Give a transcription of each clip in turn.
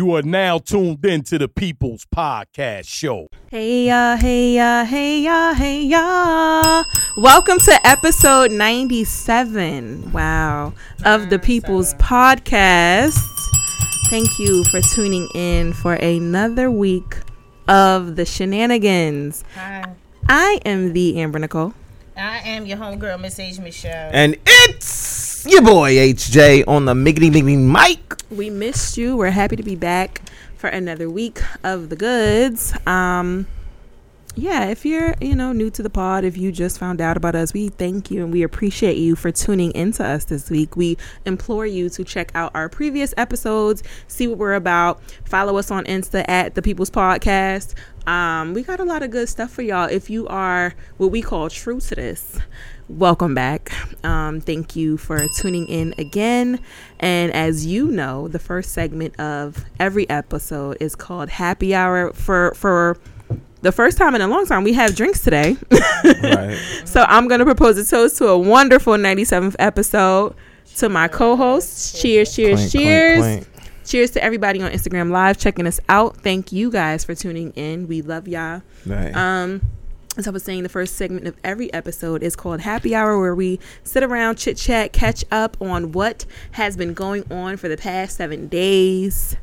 You are now tuned in to the People's Podcast Show. Hey, y'all, hey, y'all, hey, y'all, hey, y'all. Welcome to episode 97, wow, of the People's Podcast. Thank you for tuning in for another week of the shenanigans. Hi. I am the Amber Nicole. I am your homegirl, Miss Asia Michelle. And it's your boy, HJ, on the miggity mic. We missed you. We're happy to be back for another week of the goods. Yeah, if you're, new to the pod, if you just found out about us, we thank you and we appreciate you for tuning into us this week. We implore you to check out our previous episodes, see what we're about, follow us on Insta at The People's Podcast. We got a lot of good stuff for y'all. If you are what we call true to this, welcome back. Thank you for tuning in again. And as you know, the first segment of every episode is called Happy Hour for the first time in a long time, we have drinks today. Right. So I'm going to propose a toast to a wonderful 97th episode to my co-hosts. Cheers, cheers, clink, cheers. Clink, clink. Cheers to everybody on Instagram Live checking us out. Thank you guys for tuning in. We love y'all. Right. As I was saying, the first segment of every episode is called Happy Hour, where we sit around, chit-chat, catch up on what has been going on for the past 7 days.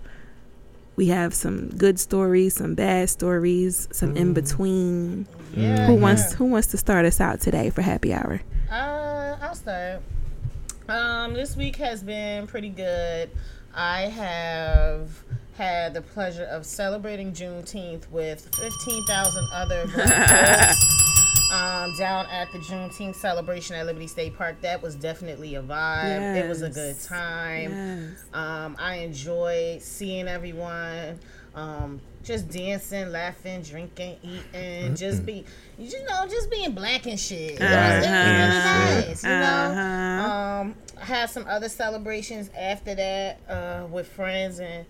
We have some good stories, some bad stories, some in between. Yeah, who wants to start us out today for Happy Hour? I'll start. This week has been pretty good. I have had the pleasure of celebrating Juneteenth with 15,000 other folks down at the Juneteenth celebration at Liberty State Park. That was definitely a vibe. Yes. It was a good time. Yes. I enjoyed seeing everyone, just dancing, laughing, drinking, eating, just being black and shit. It was nice, had some other celebrations after that with friends and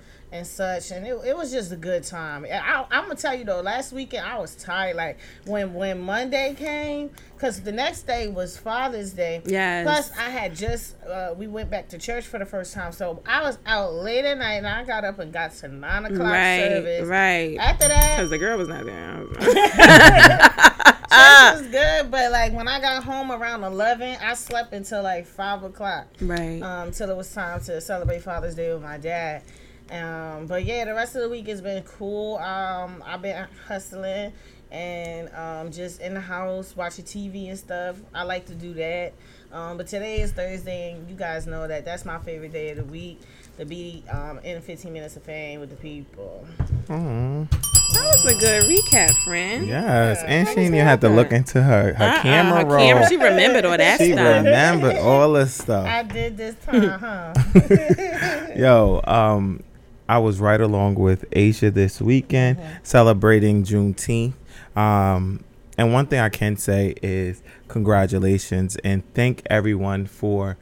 such, and it was just a good time. I'm gonna tell you though, last weekend I was tired. Like when Monday came, because the next day was Father's Day. Yes. Plus I had just we went back to church for the first time, so I was out late at night and I got up and got to 9 o'clock service. Right. After that, because the girl was not there. Church was good, but like when I got home around 11, I slept until like 5 o'clock. Right. Till it was time to celebrate Father's Day with my dad. But yeah, the rest of the week has been cool. I've been hustling and just in the house watching TV and stuff. I like to do that. But today is Thursday, and you guys know that's my favorite day of the week, to be in 15 minutes of fame with the people. Aww. That was a good recap, friend. Yes, yeah. And she didn't even have to look into her camera roll. She remembered all that stuff. She remembered all this stuff. I did this time, huh? Yo, I was right along with Asia this weekend, celebrating Juneteenth. And one thing I can say is congratulations and thank everyone for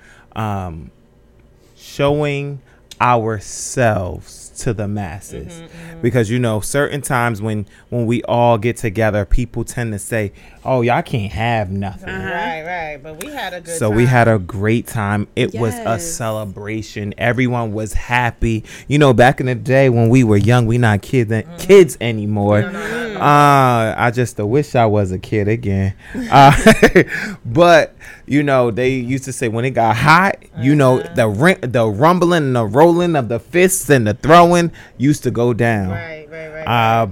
showing ourselves to the masses. Because, certain times when we all get together, people tend to say, oh, y'all can't have nothing. Right. But we had a good time. So we had a great time. It was a celebration. Everyone was happy. Back in the day when we were young, we not kids anymore. No. I just wish I was a kid again. But, they used to say when it got hot, the rumbling and the rolling of the fists and the throwing used to go down. Right.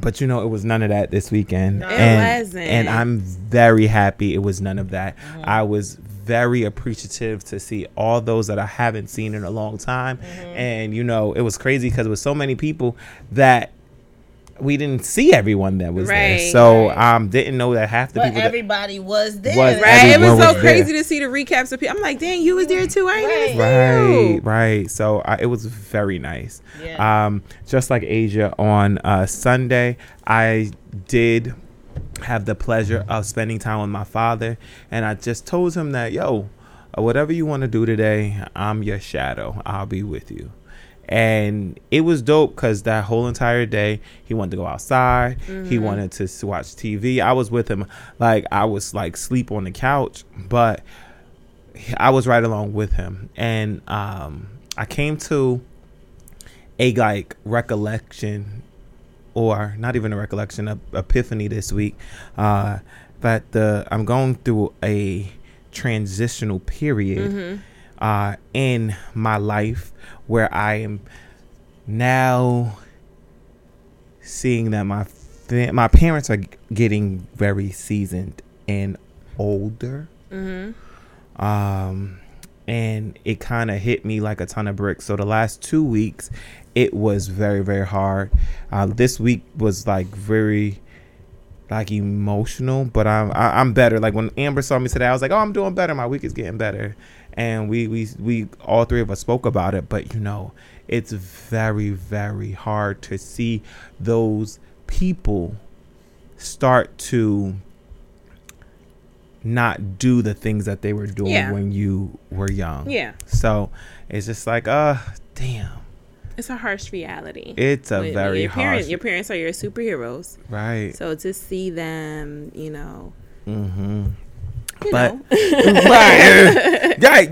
But, it was none of that this weekend. No, it wasn't. And I'm very happy it was none of that. I was very appreciative to see all those that I haven't seen in a long time. And, it was crazy because it was so many people that we didn't see everyone that was there. So I didn't know that half the people. But everybody was there. It was so crazy to see the recaps of people. I'm like, dang, you was there too. I ain't even see you. Right. So it was very nice. Yeah. Just like Asia, on Sunday, I did have the pleasure of spending time with my father. And I just told him that, yo, whatever you want to do today, I'm your shadow. I'll be with you. And it was dope because that whole entire day he wanted to go outside. He wanted to watch TV. I was with him. Like I was like sleep on the couch, but I was right along with him. And I came to a like recollection, or not even a recollection, epiphany this week. That I'm going through a transitional period in my life where I am now seeing that my parents are getting very seasoned and older. And it kind of hit me like a ton of bricks. So the last 2 weeks, it was very, very hard. This week was like very like emotional, but I'm better. Like when Amber saw me today, I was like, oh, I'm doing better. My week is getting better. And we all three of us spoke about it. But, you know, it's very, very hard to see those people start to not do the things that they were doing when you were young. Yeah. So it's just like, damn. It's a harsh reality. It's a very harsh. Your parents are your superheroes. Right. So to see them, you know. Right.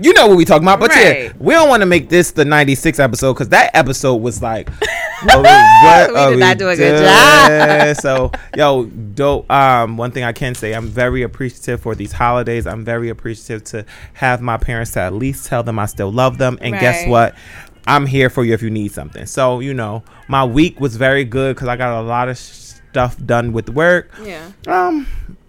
You know what we talking about. But yeah, we don't want to make this the 96 episode, because that episode was like, we did not do a good job. So, yo, dope. One thing I can say, I'm very appreciative for these holidays. I'm very appreciative to have my parents to at least tell them I still love them. And guess what? I'm here for you if you need something. So, you know, my week was very good because I got a lot of stuff done with work. Yeah.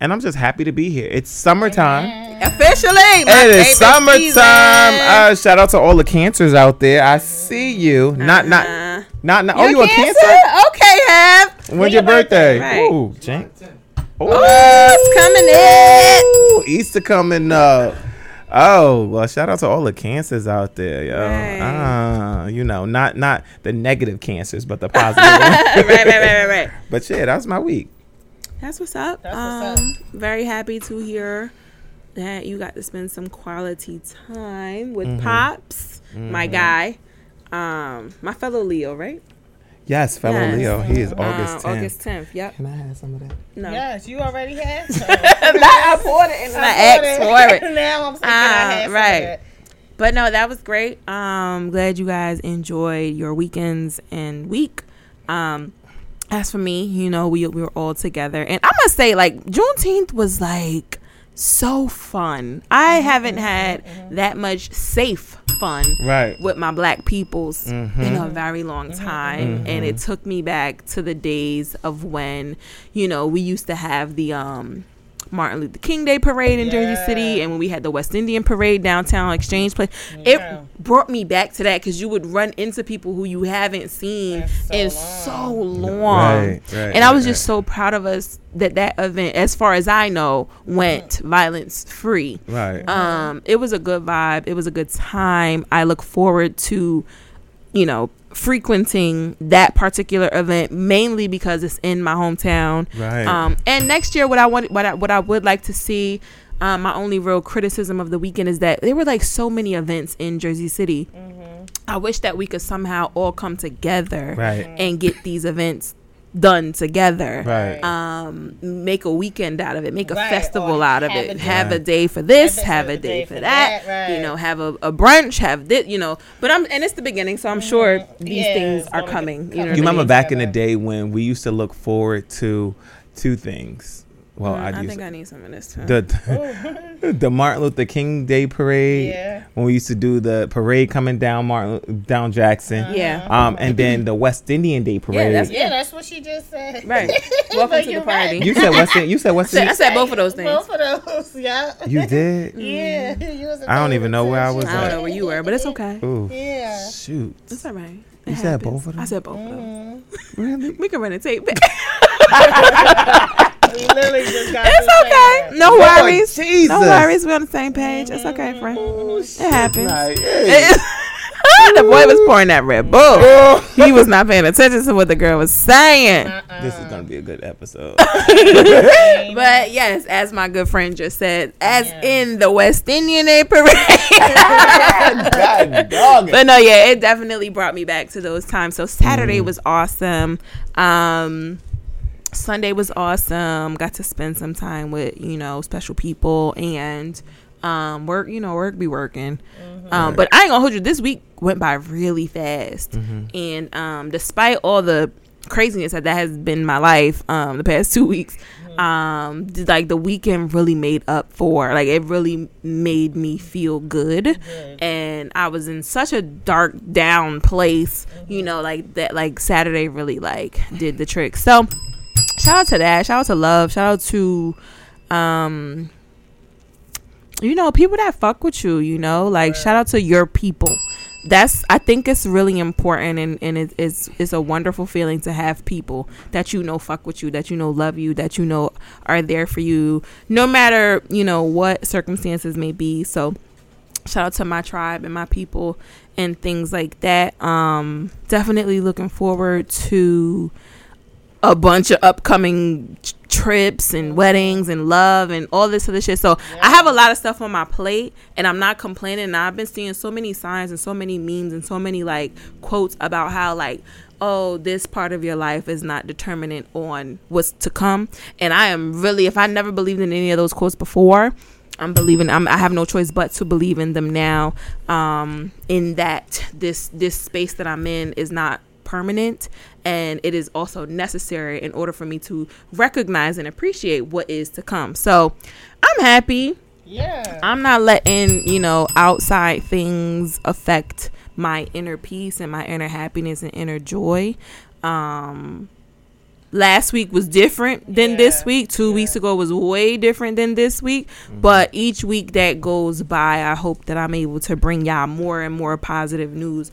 And I'm just happy to be here. It's summertime. Officially, my it is summertime. Season. Shout out to all the cancers out there. I see you. Not. Oh, you a cancer? Okay, When's your birthday? Right. Ooh, it's coming in. Easter coming up. Oh, well, shout out to all the cancers out there, yo. Right. You know, not the negative cancers, but the positive ones. Right. But yeah, that was my week. That's what's up. That's what's up. Very happy to hear that you got to spend some quality time with Pops, my guy, my fellow Leo, right? Yes, fellow Leo. He is August 10th. August 10th, yep. Can I have some of that? No. Yes, you already had some. I bought it and I asked for it. Now I'm saying I had some of that. But no, that was great. Glad you guys enjoyed your weekends and week. As for me, you know, we were all together. And I must say, like, Juneteenth was, like, so fun. I haven't had that much safe fun with my black peoples in a very long time. And it took me back to the days of when, you know, we used to have the Martin Luther King Day Parade in Jersey City, and when we had the West Indian Parade downtown Exchange Place. It brought me back to that, because you would run into people who you haven't seen so long. And I was just so proud of us that that event, as far as I know, went violence free. It was a good vibe. It was a good time. I look forward to, you know, frequenting that particular event, mainly because it's in my hometown. And next year, what I would like to see, my only real criticism of the weekend is that there were like so many events in Jersey City. I wish that we could somehow all come together and get these events done together. Make a weekend out of it, make a festival out of it, have a day for this, have a day for that, you know, have a brunch, have this, you know. But I'm, and it's the beginning, so I'm sure these things are coming. You know, you remember back in the day when we used to look forward to two things. Well, I think I need some of this time. The Martin Luther King Day Parade. When we used to do the parade coming down down Jackson. And then the West Indian Day Parade. That's what she just said. Welcome to the party. You said West Indian. I said both of those things. Both of those. Yeah. You did. I don't even know where I was. I don't know where you were, but it's okay. Ooh. Yeah. Shoot. It's all right. You said both of them. I said both of them. Really? We can run a tape back. We literally just got it's okay. No worries. Jesus. No worries. We're on the same page. It's okay, friend. It happens. The boy was pouring that Red Bull. He was not paying attention to what the girl was saying. This is going to be a good episode. But yes, as my good friend just said, as in the West Indian Day Parade. But no, yeah, it definitely brought me back to those times. So Saturday was awesome. Sunday was awesome. Got to spend some time with, you know, special people, and Work, you know, work be working. Mm-hmm. But I ain't gonna hold you. This week went by really fast. Mm-hmm. And despite all the craziness that has been my life the past 2 weeks, mm-hmm. Like the weekend really made up for, like, it really made me feel good. Mm-hmm. And I was in such a dark, down place, mm-hmm. you know, like that, like Saturday really like did the trick. So shout out to that. Shout out to love. Shout out to you know, people that fuck with you, you know, like, shout out to your people. That's, I think it's really important, and it's a wonderful feeling to have people that you know fuck with you, that you know love you, that you know are there for you, no matter, you know, what circumstances may be. So shout out to my tribe and my people and things like that. Definitely looking forward to a bunch of upcoming trips and weddings and love and all this other shit. So yeah. I have a lot of stuff on my plate, and I'm not complaining. And I've been seeing so many signs and so many memes and so many like quotes about how like, oh, this part of your life is not determinant on what's to come. And I am really, if I never believed in any of those quotes before, I'm believing, I have no choice but to believe in them now. In that this space that I'm in is not permanent, and it is also necessary in order for me to recognize and appreciate what is to come. So I'm happy. Yeah, I'm not letting, you know, outside things affect my inner peace and my inner happiness and inner joy. Last week was different than this week. Two weeks ago was way different than this week. Mm-hmm. But each week that goes by, I hope that I'm able to bring y'all more and more positive news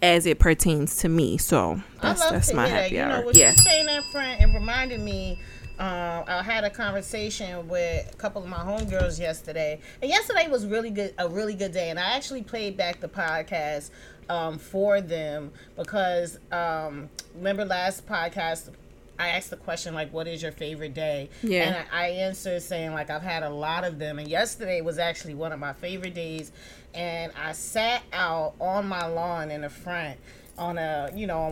as it pertains to me. So that's my happy hour. You know, when you saying that, friend, it reminded me, I had a conversation with a couple of my homegirls yesterday. And yesterday was really good, a really good day. And I actually played back the podcast for them because remember last podcast, I asked the question, like, what is your favorite day? Yeah. And I answered saying, like, I've had a lot of them. And yesterday was actually one of my favorite days. And I sat out on my lawn in the front on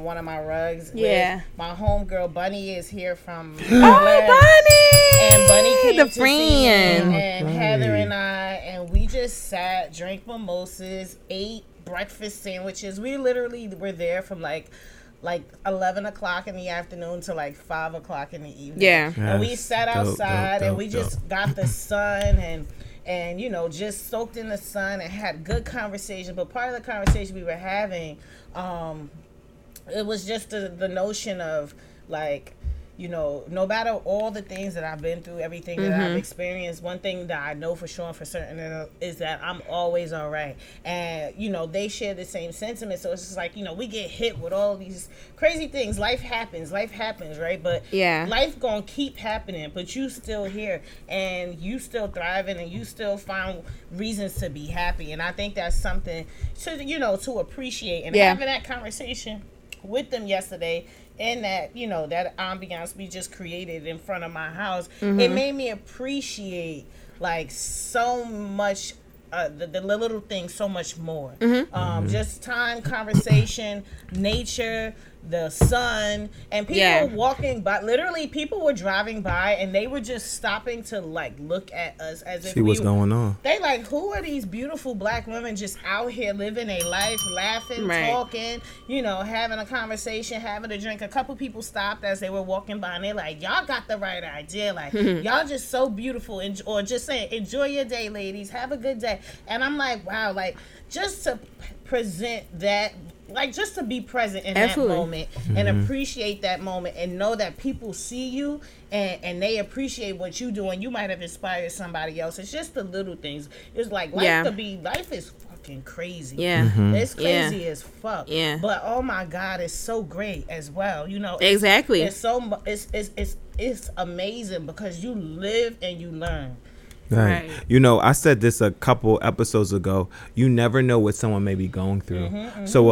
one of my rugs. Yeah. My homegirl, Bunny, is here from... Bunny! And Bunny came to friend. And Heather and I, and we just sat, drank mimosas, ate breakfast sandwiches. We literally were there from, like 11 o'clock in the afternoon to like 5 o'clock in the evening. Yeah. Yes. And we sat outside and we just got the sun and, you know, just soaked in the sun and had good conversation. But part of the conversation we were having, it was just the notion of like, you know, no matter all the things that I've been through, everything that I've experienced, one thing that I know for sure and for certain is that I'm always all right. And, you know, they share the same sentiment. So it's just like, you know, we get hit with all these crazy things. Life happens, right? But life gonna keep happening, but you still here and you still thriving and you still find reasons to be happy. And I think that's something to, you know, to appreciate. And having that conversation with them yesterday, in that, you know, that ambiance we just created in front of my house, it made me appreciate like so much the little things so much more. Just time, conversation, nature, the sun, and people walking by. Literally, people were driving by and they were just stopping to like look at us as if see what's going on. They like, who are these beautiful black women just out here living a life, laughing, talking, you know, having a conversation, having a drink. A couple people stopped as they were walking by and they like, y'all got the right idea. Like, y'all just so beautiful. Or just saying, enjoy your day, ladies. Have a good day. And I'm like, wow, like just to present that. Like, just to be present in that moment and appreciate that moment and know that people see you and they appreciate what you do and you might have inspired somebody else. It's just the little things. It's like life life is fucking crazy. Yeah. Mm-hmm. It's crazy as fuck. Yeah. But, oh, my God, it's so great as well, you know. Exactly. It's so it's amazing because you live and you learn. Right. You know, I said this a couple episodes ago. You never know what someone may be going through. So,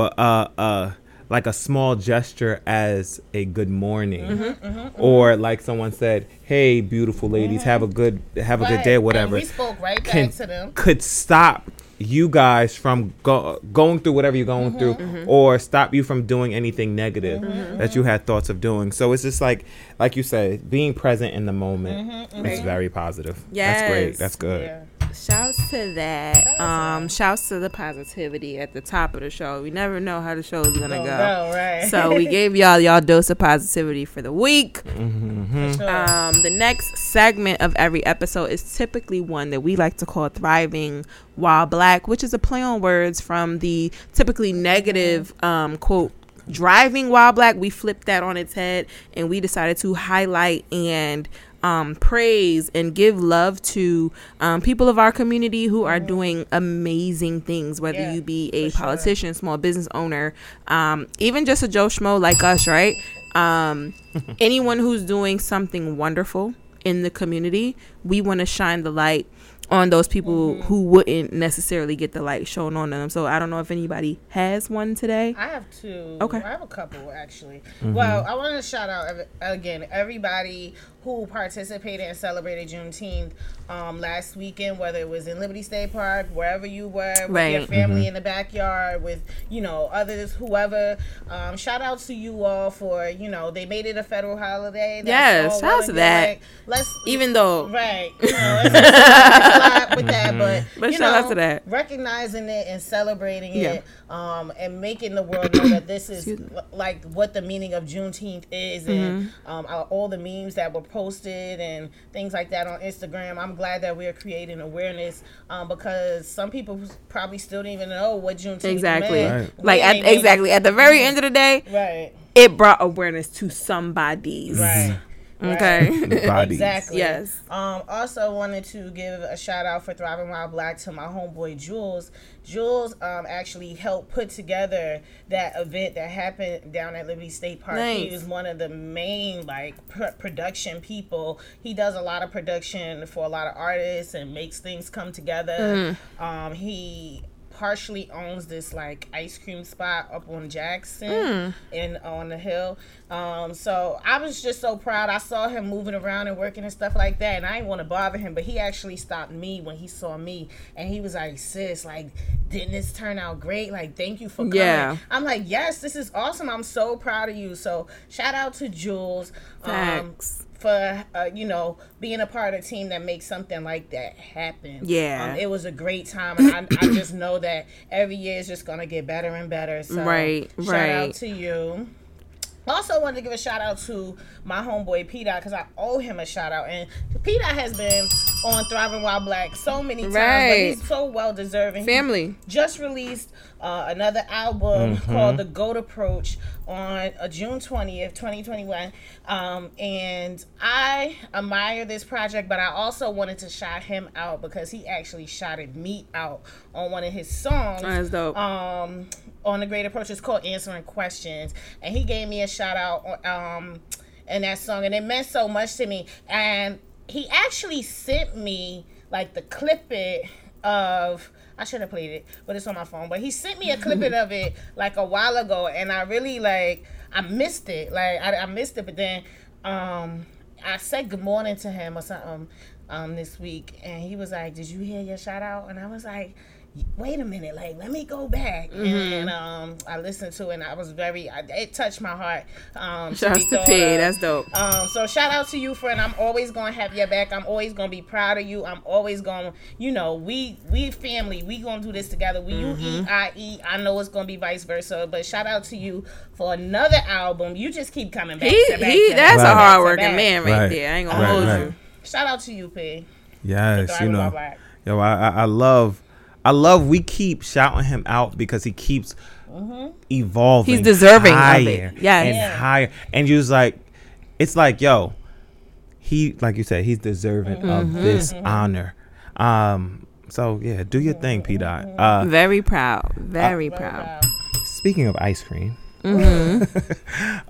like a small gesture as a good morning, or like someone said, "Hey, beautiful ladies, have a good day," whatever. And we spoke back to them. Could stop you guys from going through whatever you're going through, or stop you from doing anything negative that you had thoughts of doing. So it's just like you said, being present in the moment is very positive. Yes. That's great. That's good. Yeah. Shouts to that. Shouts to the positivity at the top of the show. We never know how the show is gonna go. No, right. So we gave y'all dose of positivity for the week. Mm-hmm. For sure. The next segment of every episode is typically one that we like to call Thriving While Black, which is a play on words from the typically negative quote Driving While Black. We flipped that on its head and we decided to highlight and praise and give love to people of our community who are doing amazing things, whether you be a politician, small business owner, even just a Joe Schmo like us, right? Anyone who's doing something wonderful in the community, we want to shine the light on those people who wouldn't necessarily get the light shown on them. So I don't know if anybody has one today. I have two. Okay. I have a couple, actually. Mm-hmm. Well, I want to shout out, again, everybody who participated and celebrated Juneteenth last weekend, whether it was in Liberty State Park, wherever you were, with your family in the backyard, with, you know, others, whoever. Shout out to you all for, you know, they made it a federal holiday. Yes, shout out to that. Like, Even though you know, it's a lot with that, but you shout out to that. Recognizing it and celebrating it, and making the world know that this is like what the meaning of Juneteenth is, and all the memes that were posted and things like that on Instagram. I'm glad that we're creating awareness because some people probably still don't even know what Juneteenth meant. Right. Like at the very end of the day, it brought awareness to somebody's. Right. Okay. Bodies. Exactly. Yes. Also wanted to give a shout out for Thriving While Black to my homeboy Jules. Jules actually helped put together that event that happened down at Liberty State Park. Nice. He was one of the main like production people. He does a lot of production for a lot of artists and makes things come together. He partially owns this like ice cream spot up on Jackson and on the hill. So I was just so proud. I saw him moving around and working and stuff like that, and I didn't want to bother him, but he actually stopped me when he saw me, and he was like, "Sis, like, didn't this turn out great? Like, thank you for coming." Yeah. I'm like, "Yes, this is awesome. I'm so proud of you." So shout out to Jules. Thanks. For you know, being a part of a team that makes something like that happen. Yeah. It was a great time, and I just know that every year is just gonna get better and better. So shout out to you. Also wanted to give a shout out to my homeboy P-Dot, because I owe him a shout out, and P-Dot has been on Thriving While Black so many times, but he's so well deserving. Family. He just released another album called The Goat Approach on June 20th, 2021, and I admire this project, but I also wanted to shout him out because he actually shouted me out on one of his songs. That's dope. On The Great Approach, it's called Answering Questions, and he gave me a shout out in that song, and it meant so much to me. And he actually sent me like the clipping of, I should have played it, but it's on my phone, but he sent me a clipping of it like a while ago, and I really I missed it. I missed it, but then I said good morning to him or something this week, and he was like, "Did you hear your shout out?" And I was like, "Wait a minute, like, let me go back." And I listened to it, and I was it touched my heart. Shout out to P, that's dope. So shout out to you, friend. I'm always gonna have your back. I'm always gonna be proud of you. I'm always gonna, you know, we family. We gonna do this together. We you eat, I eat. I know it's gonna be vice versa. But shout out to you for another album. You just keep coming back. That's a hard working man right there. I ain't gonna hold you. Shout out to you, P. Yes, you know, yo, I love we keep shouting him out because he keeps evolving. He's deserving of it. Higher. And you was like, it's like, yo, he, like you said, he's deserving of this honor. So, yeah, do your thing, P-Dot. Very proud. Very proud. Speaking of ice cream, I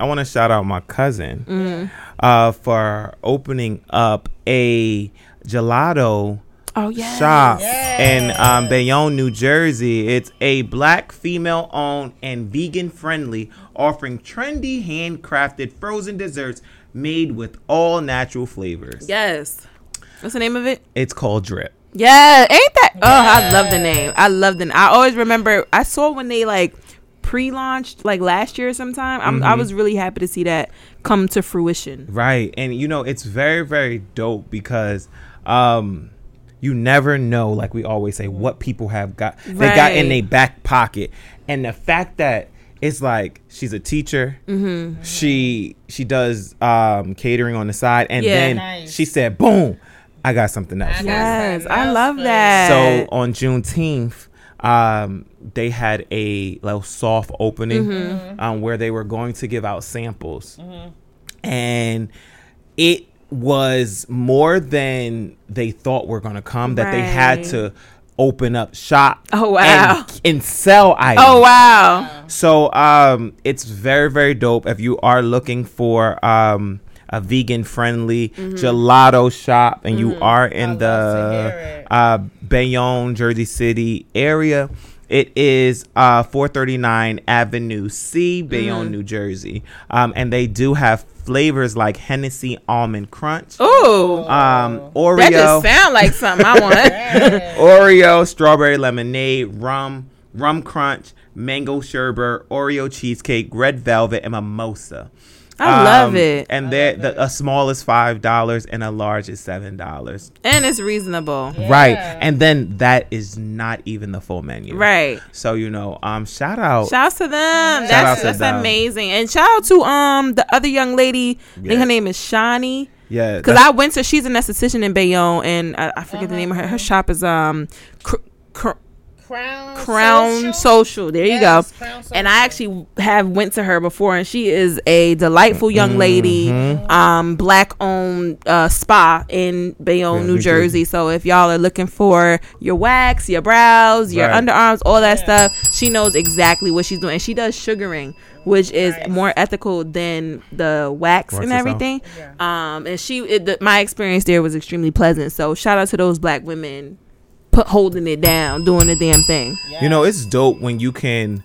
want to shout out my cousin for opening up a gelato shop in Bayonne, New Jersey. It's a black, female-owned, and vegan-friendly, offering trendy, handcrafted frozen desserts made with all natural flavors. Yes. What's the name of it? It's called Drip. Yeah, ain't that? Oh, I love the name. I always remember. I saw when they pre-launched last year sometime. I was really happy to see that come to fruition. Right, and you know it's very, very dope because You never know, like we always say, what people have got. Right. They got in their back pocket. And the fact that it's like she's a teacher. Mm-hmm. She does catering on the side. And then she said, boom, I got something else. Yes, I love that. So on Juneteenth, they had a like, soft opening where they were going to give out samples. Mm-hmm. And it was more than they thought were going to come, that they had to open up shop and sell items. Oh, wow. So it's very, very dope. If you are looking for a vegan-friendly gelato shop and you are in the Bayonne, Jersey City area, it is 439 Avenue C, Bayonne, New Jersey. And they do have flavors like Hennessy Almond Crunch. Ooh. Oreo. That just sound like something I want. Oreo, strawberry lemonade, rum crunch, mango sherbet, Oreo cheesecake, red velvet, and mimosa. I love it. And a small is $5 and a large is $7. And it's reasonable. Yeah. Right. And then that is not even the full menu. Right. So, you know, Shouts to them. Yeah. That's amazing. And shout out to the other young lady. Yes. I think her name is Shani. Yeah. Because I went to, she's an esthetician in Bayonne, and I forget the name of her. Her shop is Crown Social. There you go. And I actually have went to her before, and she is a delightful young lady, Black-owned spa in Bayonne, New Jersey. So if y'all are looking for your wax, your brows, your underarms, all that stuff, she knows exactly what she's doing. And she does sugaring, which is more ethical than the wax and everything. Yeah. And my experience there was extremely pleasant. So shout out to those Black women holding it down, doing the damn thing. Yes. You know, it's dope when you can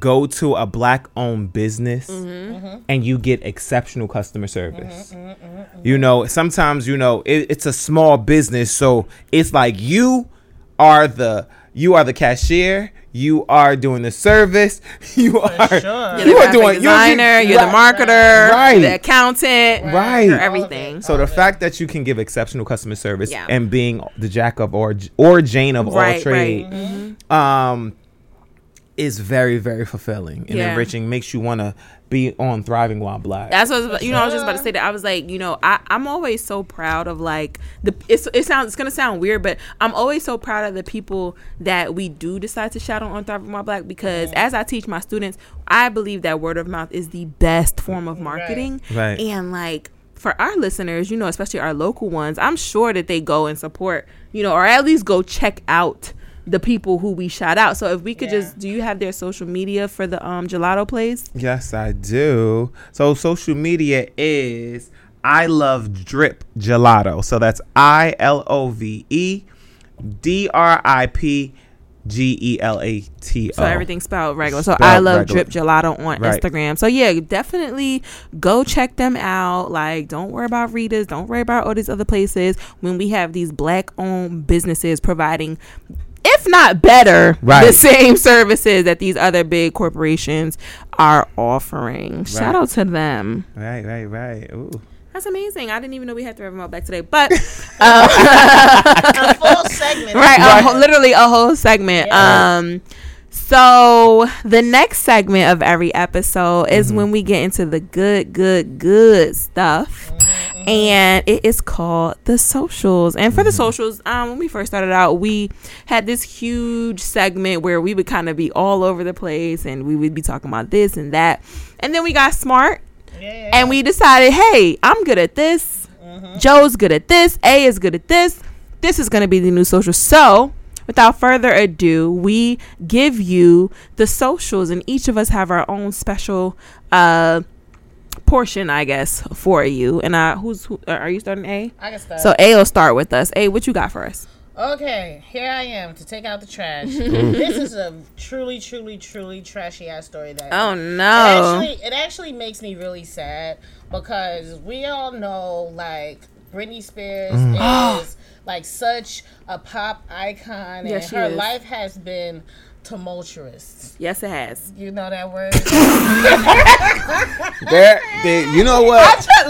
go to a Black-owned business and you get exceptional customer service. You know, sometimes, you know, it's a small business, so it's like you are the cashier, you are doing the service, you're the marketer, the accountant, for everything. So the fact that you can give exceptional customer service and being the jack of or Jane of all trade is very, very fulfilling and enriching. Makes you want to be on Thriving While Black. That's what I was just about to say. That I was like, you know, I'm always so proud of like it's gonna sound weird, but I'm always so proud of the people that we do decide to shout out on Thriving While Black, because as I teach my students, I believe that word of mouth is the best form of marketing. Right. And like, for our listeners, you know, especially our local ones, I'm sure that they go and support, you know, or at least go check out the people who we shout out. So if we could just, do you have their social media for the gelato place? Yes, I do. So social media is I Love Drip Gelato. So that's ILOVE DRIP GELATO. So everything spelled regular. So I Love Drip Gelato on Instagram. So yeah, definitely go check them out. Like, don't worry about Rita's. Don't worry about all these other places. When we have these Black-owned businesses providing, if not better, the same services that these other big corporations are offering. Shout out to them. Right. Ooh. That's amazing. I didn't even know we had to remote back today, but a full segment. Literally a whole segment. Yeah. So the next segment of every episode is when we get into the good stuff. And it is called The Socials. And for The Socials, when we first started out, we had this huge segment where we would kind of be all over the place and we would be talking about this and that. And then we got smart and we decided, hey, I'm good at this. Joe's good at this. A is good at this. This is going to be the new social. So without further ado, we give you The Socials, and each of us have our own special portion, I guess, for you. And who are you starting? A? I can start. So A will start with us. A, what you got for us? Okay, here I am to take out the trash. This is a truly, truly, truly trashy ass story. That it actually makes me really sad, because we all know like Britney Spears is like such a pop icon, and her life has been tumultuous. Yes, it has. You know that word? there, They, you know what? I try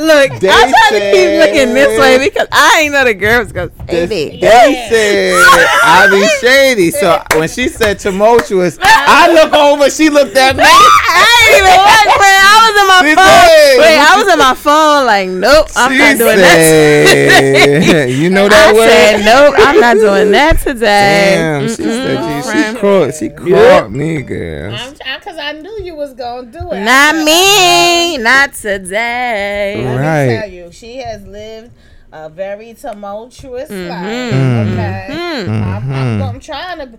to keep looking this way because I ain't know the girl was going to say this. They said I be shady. So when she said tumultuous, I look over, she looked at me. I was in my phone like, nope, I'm not doing that. You know that word? I said, nope, I'm not doing that today. Damn, she said she caught me, girl. Because I knew you was going to do it. Not me. Not today. Right. Let me tell you, she has lived a very tumultuous life. Okay. I'm trying to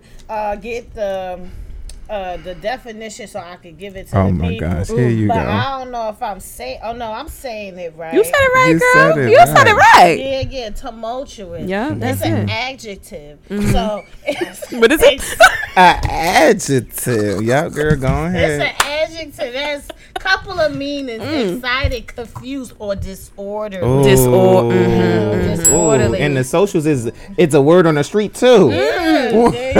get the definition so I could give it to the people. Oh, my gosh. Here you go. But I don't know if I'm saying... Oh, no, I'm saying it right. You said it right, girl. You said it right. Yeah, tumultuous. Yeah, that's it. It's an adjective. Mm-hmm. So... What is it? An adjective. Yeah, girl, go ahead. It's an adjective. That's a couple of meanings. Excited, confused, or disordered. Disorderly. And the socials is... It's a word on the street, too. Mm. There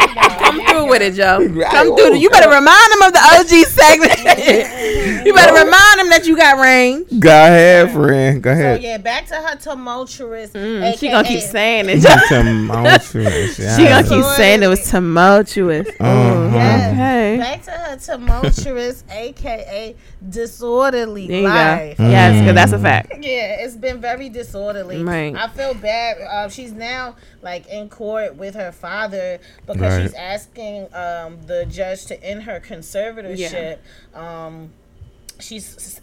you go. With it, Joe. Come through. You better remind him of the OG segment. You better remind him that you got range. Go ahead, friend. Go ahead. So, yeah, back to her tumultuous. She gonna keep saying it. Tumultuous. Yeah. She gonna keep saying it was tumultuous. Yes. Okay. Back to her tumultuous, aka disorderly life. Yes, because that's a fact. Yeah, it's been very disorderly. Right. I feel bad. She's now like in court with her father because she's asking the judge to end her conservatorship. Yeah. She says,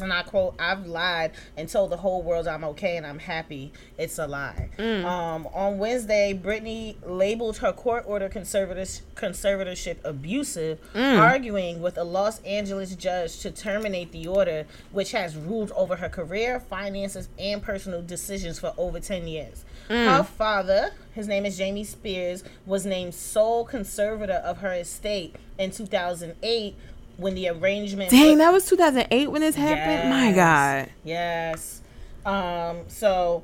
and I quote, "I've lied and told the whole world I'm okay and I'm happy. It's a lie." On Wednesday, Britney labeled her court order conservatorship abusive, arguing with a Los Angeles judge to terminate the order, which has ruled over her career, finances, and personal decisions for over 10 years. Her father, his name is Jamie Spears, was named sole conservator of her estate in 2008 when the arrangement... that was 2008 when this happened? My God. Yes. The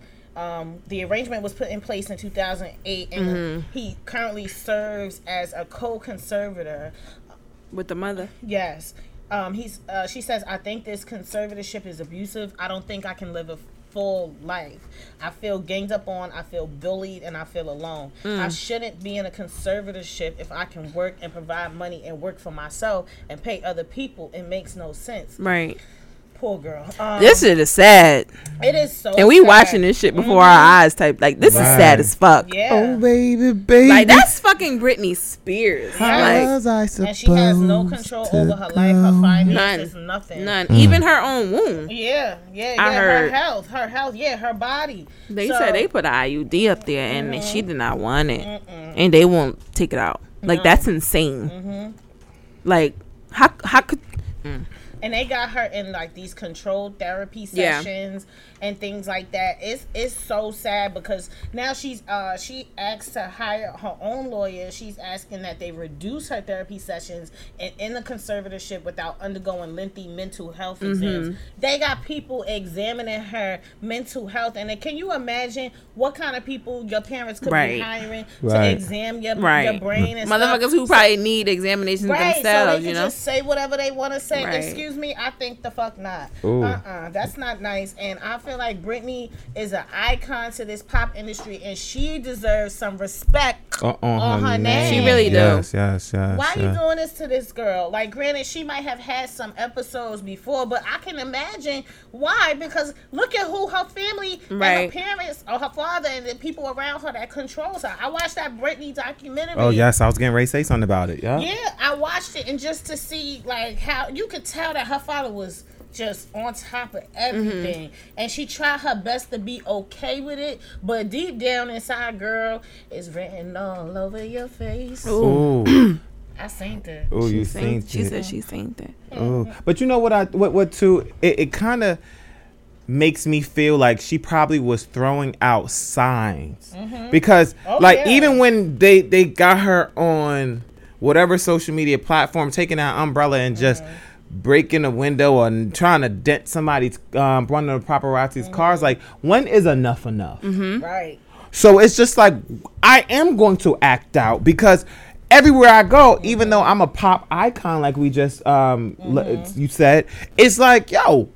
arrangement was put in place in 2008, and he currently serves as a co-conservator. With the mother? Yes. She says, "I think this conservatorship is abusive. I don't think I can live a full life. I feel ganged up on, I feel bullied, and I feel alone. I shouldn't be in a conservatorship if I can work and provide money and work for myself and pay other people. It makes no sense." Right. Poor girl. This shit is sad. It is so sad. And we watching this shit before our eyes type. Like, this is sad as fuck. Yeah. Oh, baby. Like, that's fucking Britney Spears. And she has no control over her life, her finances, nothing. Even her own womb. Yeah. Her health. Yeah, her body. They said they put an IUD up there and she did not want it. And they won't take it out. Like, that's insane. Like, how could... And they got her in like these controlled therapy sessions and things like that. It's so sad because now she asks to hire her own lawyer. She's asking that they reduce her therapy sessions and end the conservatorship without undergoing lengthy mental health exams. They got people examining her mental health, and can you imagine what kind of people your parents could be hiring to examine your brain and motherfuckers stuff? Who probably need examinations themselves. So they can just say whatever they want to say. Excuse me, I think the fuck not. That's not nice. And I feel like Britney is an icon to this pop industry, and she deserves some respect on her name. She really does. Yes. Why you doing this to this girl? Like, granted, she might have had some episodes before, but I can imagine why, because look at who her family and her parents or her father and the people around her that controls her. I watched that Britney documentary. Oh yes, I was getting ready to say something about it. Yeah, I watched it, and just to see like how you could tell that her father was just on top of everything, and she tried her best to be okay with it, but deep down inside, girl, it's written all over your face. Ooh. I seen that. Oh, you seen that? She said she seen that. Oh, but you know what? It kind of makes me feel like she probably was throwing out signs because, even when they got her on whatever social media platform, taking out umbrella and just breaking a window or trying to dent somebody's one of the paparazzi's cars. Like, when is enough? Right. So it's just like, I am going to act out because everywhere I go, even though I'm a pop icon, like we just you said, it's like, yo,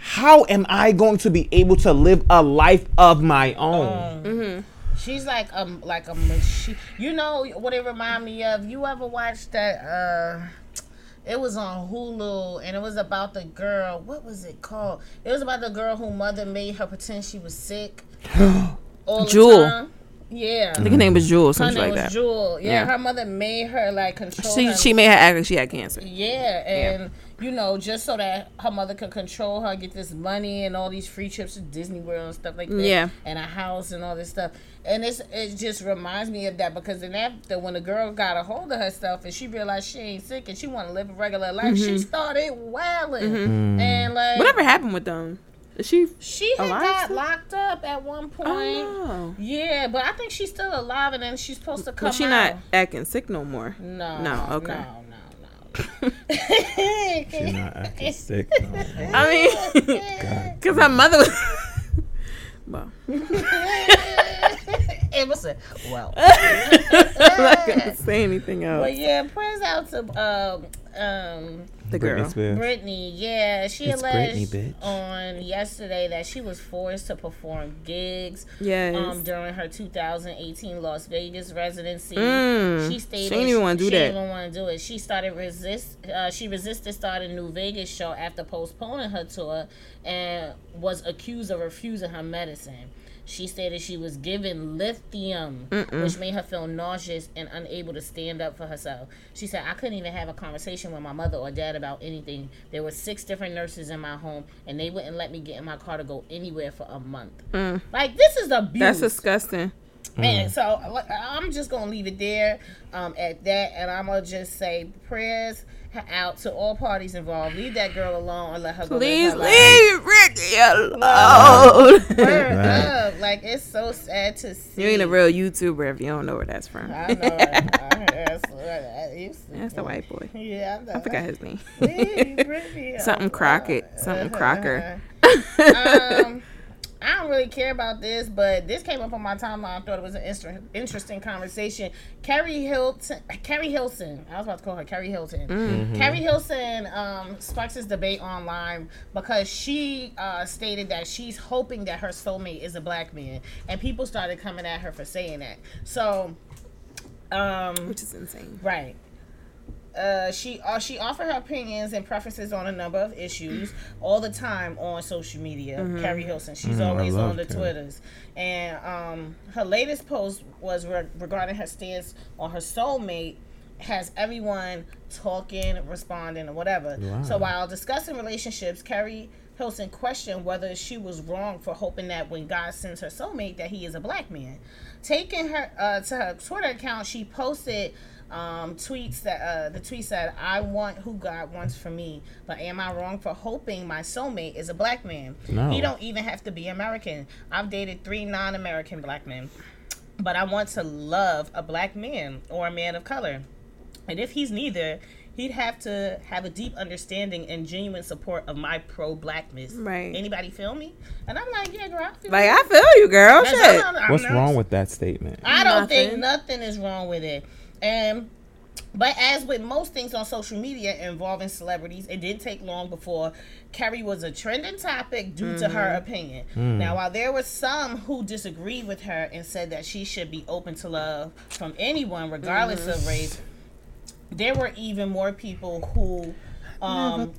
how am I going to be able to live a life of my own? She's like a machine. You know what it reminded me of? You ever watched that? It was on Hulu, and it was about the girl. What was it called? It was about the girl whose mother made her pretend she was sick. Jewel. Yeah. I think her name was Jewel, something like that. Her name was Jewel. Yeah, her mother made her, like, control her. She made her act like she had cancer. Yeah, and, you know, just so that her mother could control her, get this money and all these free trips to Disney World and stuff like that. Yeah. And a house and all this stuff. And it just reminds me of that, because then after, when the girl got a hold of herself and she realized she ain't sick and she want to live a regular life, she started wailing. And, like... Whatever happened with them? She had got locked up at one point. Oh, no. Yeah, but I think she's still alive, and then she's supposed to come out. She's not acting sick no more. No. Okay. No. She's not acting sick no more. I mean, because her mother was... Well. It was a... Well. I'm not going to say anything else. But, yeah, prayers out to... The girl. Britney, yeah. She alleged on yesterday that she was forced to perform gigs during her 2018 Las Vegas residency. She stated she didn't even want to do that. She started resisted starting New Vegas show after postponing her tour and was accused of refusing her medicine. She stated she was given lithium, which made her feel nauseous and unable to stand up for herself. She said, I couldn't even have a conversation with my mother or dad about anything. There were 6 different nurses in my home, and they wouldn't let me get in my car to go anywhere for a month. Like, this is abuse. That's disgusting. And so I'm just going to leave it there at that, and I'm going to just say prayers out to all parties involved. Leave that girl alone, or let her go. Please leave Ricky alone. Burn up. Like, it's so sad to see. You ain't a real YouTuber if you don't know where that's from. I know. That's the white boy. Yeah, I forgot his name. Something Crockett. Something Crocker. I don't really care about this, but this came up on my timeline. I thought it was an interesting conversation. Keri Hilson. I was about to call her Keri Hilton. Keri Hilson sparks this debate online because she stated that she's hoping that her soulmate is a black man, and people started coming at her for saying that. So, which is insane, right? She offered her opinions and preferences on a number of issues all the time on social media. Keri Hilson, she's always on the Twitters, and her latest post was regarding her stance on her soulmate has everyone talking, responding, or whatever. Wow. So while discussing relationships, Keri Hilson questioned whether she was wrong for hoping that when God sends her soulmate that he is a black man. Taking her to her Twitter account, she posted. The tweet said, I want who God wants for me, but am I wrong for hoping my soulmate is a black man? No. He don't even have to be American. I've dated 3 non-American black men, but I want to love a black man or a man of color. And if he's neither, he'd have to have a deep understanding and genuine support of my pro-blackness. Right. Anybody feel me? And I'm like, yeah, girl, I feel like, you. I feel you, girl. Shit. What's wrong with that statement? I don't think nothing is wrong with it. But as with most things on social media involving celebrities, it didn't take long before Keri was a trending topic due to her opinion. Now, while there were some who disagreed with her and said that she should be open to love from anyone, regardless of race, there were even more people who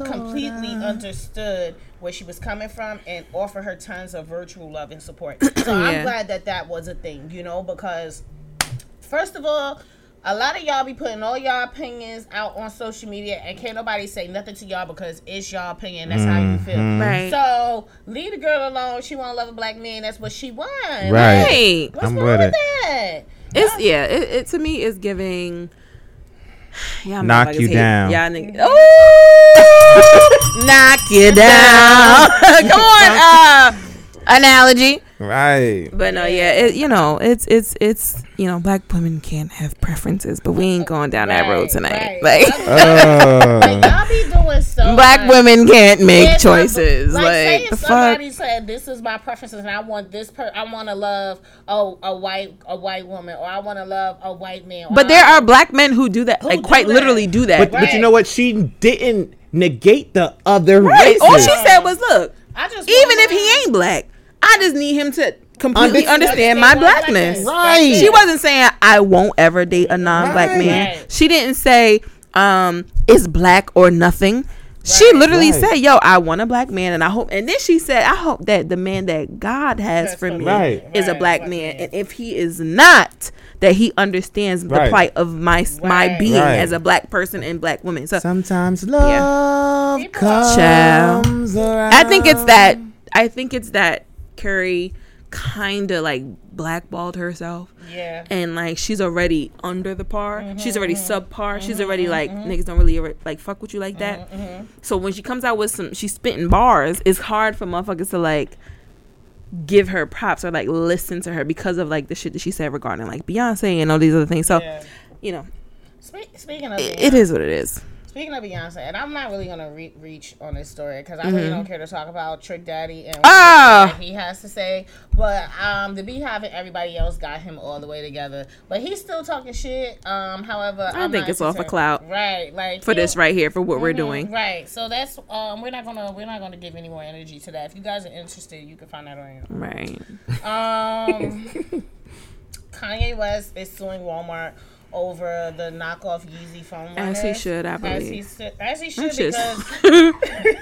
completely understood where she was coming from and offered her tons of virtual love and support. So I'm glad that was a thing, you know, because first of all, a lot of y'all be putting all y'all opinions out on social media, and can't nobody say nothing to y'all because it's y'all opinion. That's how you feel. Right. So leave the girl alone. She want to love a black man. That's what she wants. Right. What's wrong with that? It to me is giving. Y'all knock you down. Y'all knock you down. Come on. Analogy. Right. But no, yeah, it's you know, black women can't have preferences, but we ain't going down that road tonight. Like, y'all be doing so black women can't make choices. Like if somebody said, "This is my preferences, and I want this. I want to love a white woman, or I want to love a white man." But there are black men who do that, literally do that. But you know what? She didn't negate the other races. All she said was, "Look, even if he ain't black, I just need him to completely understand my blackness." Right. She wasn't saying I won't ever date a non-black man. Right. She didn't say it's black or nothing. Right. She literally said, "Yo, I want a black man, and I hope." And then she said, "I hope that the man that God has for me is a black man, and if he is not, that he understands the plight of my being as a black person and black woman." So sometimes love comes around. I think it's that Keri kind of like blackballed herself, and like she's already under the par, she's already subpar, she's already like niggas don't really like fuck with you like that. So when she comes out with she's spitting bars, it's hard for motherfuckers to like give her props or like listen to her because of like the shit that she said regarding like Beyonce and all these other things. So you know, speaking of it is what it is. Speaking of Beyonce, and I'm not really going to reach on this story because I really don't care to talk about Trick Daddy and what he has to say, but the Beehive and everybody else got him all the way together, but he's still talking shit. However, I think it's off a clout, right? Like for this right here, for what we're doing, right? So that's we're not gonna give any more energy to that. If you guys are interested, you can find that on your own. Right. Kanye West is suing Walmart over the knockoff Yeezy phone line. As he should, I believe. As he should because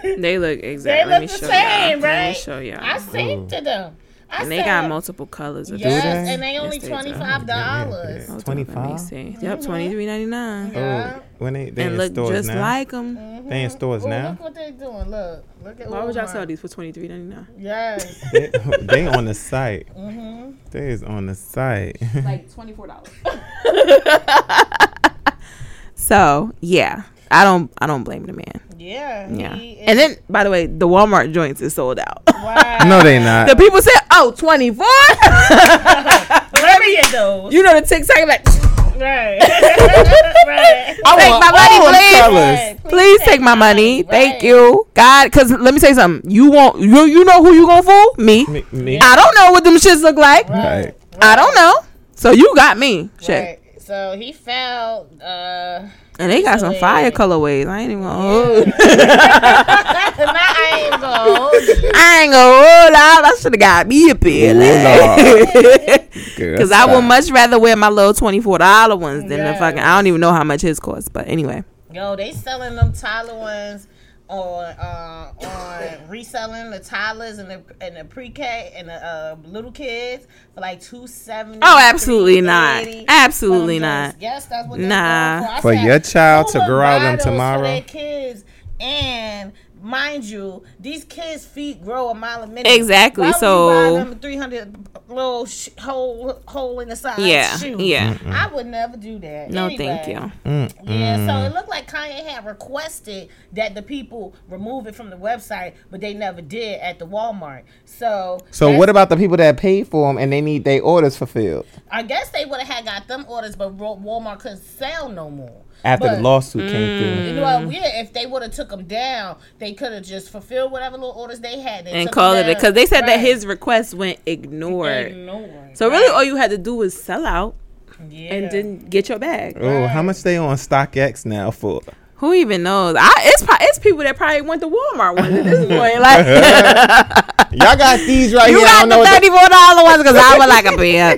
they look exactly. They look the same, right? Let me show y'all. I sent to them. And they got multiple colors. Yes, and they only $25. $25. Yep, $23.99. Yeah. When they and in look stores just now. Like them. They in stores now. Look what they doing. Look at. Why would y'all sell these for $23.99? Yes. they on the site. They is on the site. Like $24. So yeah, I don't blame the man. Yeah. And then, by the way, the Walmart joints is sold out. Wow. No, they not. The people said, "Oh, 24." Let me get those. You know the TikTok like. Right. Right. Take my money, please. Please take my money. Right. Thank you, God. Because let me tell you something. You know who you gonna fool? Me. I don't know what them shits look like. Right. I don't know. So you got me. Shit. Right. So he found. And they got some fire colorways. I ain't even gonna hold. I ain't gonna hold out. I should have got me a pair. Because I would much rather wear my little $24 ones than the fucking. I don't even know how much his cost, but anyway. Yo, they selling them Tyler ones on reselling the Tylers and the pre-K and the little kids for like $270. Oh, absolutely not. Absolutely not. Yes, that's what they're for. For your child to grow out them tomorrow. For their kids. And mind you, these kids' feet grow a mile a minute. Exactly. Why so would you buy them 300 little hole in the side shoe? Yeah. Mm-mm. I would never do that. No, thank you. Mm-mm. Yeah. So it looked like Kanye had requested that the people remove it from the website, but they never did at the Walmart. So what about the people that paid for them and they need their orders fulfilled? I guess they would have got them orders, but Walmart couldn't sell no more. After the lawsuit came through. You know what? Yeah, if they would have took them down, they could have just fulfilled whatever little orders they had. And called it because they said that his request went ignored. So really all you had to do was sell out and didn't get your bag. Oh, how much they on StockX now for? Who even knows? It's people that probably went to Walmart ones at this point. Like, y'all got these right here. You got the $34 ones because I would like a pair.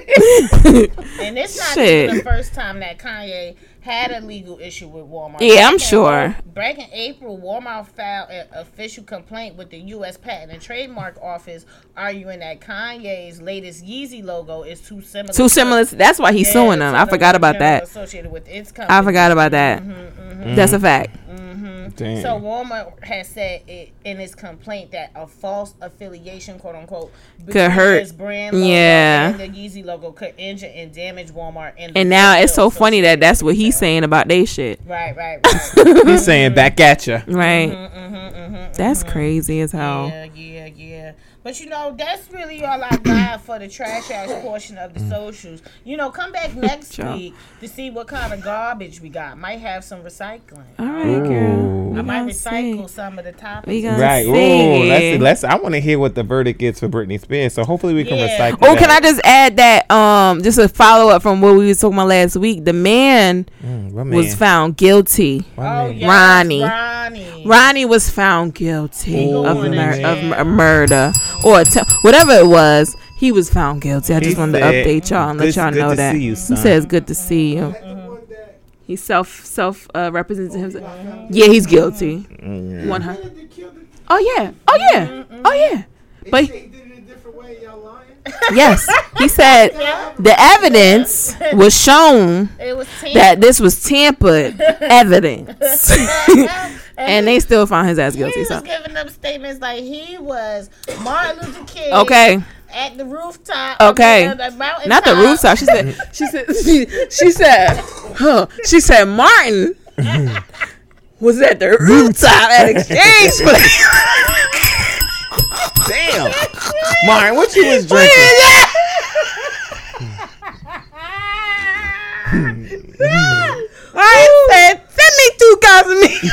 And it's not even the first time that Kanye had a legal issue with Walmart. Yeah, I'm sure. Back in April, Walmart filed an official complaint with the U.S. Patent and Trademark Office arguing that Kanye's latest Yeezy logo is too similar. That's why he's suing them. I forgot about that. Associated with its company. I forgot about that. That's a fact. Damn. So Walmart has said in its complaint that a false affiliation, quote unquote, could hurt his brand logo and the Yeezy logo could injure and damage Walmart. And now it's so funny that that's what he's saying about they shit. Right. He's saying back at ya. Right. That's crazy as hell. Yeah. But, you know, that's really all I got for the trash-ass portion of the socials. You know, come back next week to see what kind of garbage we got. Might have some recycling. All right, girl. I might recycle some of the topics. We gonna see. Let's I want to hear what the verdict is for Britney Spears, so hopefully we can recycle that. Oh, can I just add that, just a follow-up from what we were talking about last week? The man, was found guilty. Ronnie was found guilty of murder. Or whatever it was, he was found guilty. I just wanted to update y'all and let y'all know that. He says, "Good to see you." He self represented himself. Yeah, he's guilty. 100. Oh yeah. But yes, he said the evidence was shown that this was tampered evidence. And they still found his ass guilty. He was giving up statements like he was Martin Luther King. Okay. At the rooftop. Okay. The rooftop. She said Martin was at the rooftop at Exchange Place. Damn. Martin, what you was drinking? I said, send me 2 gallons of me.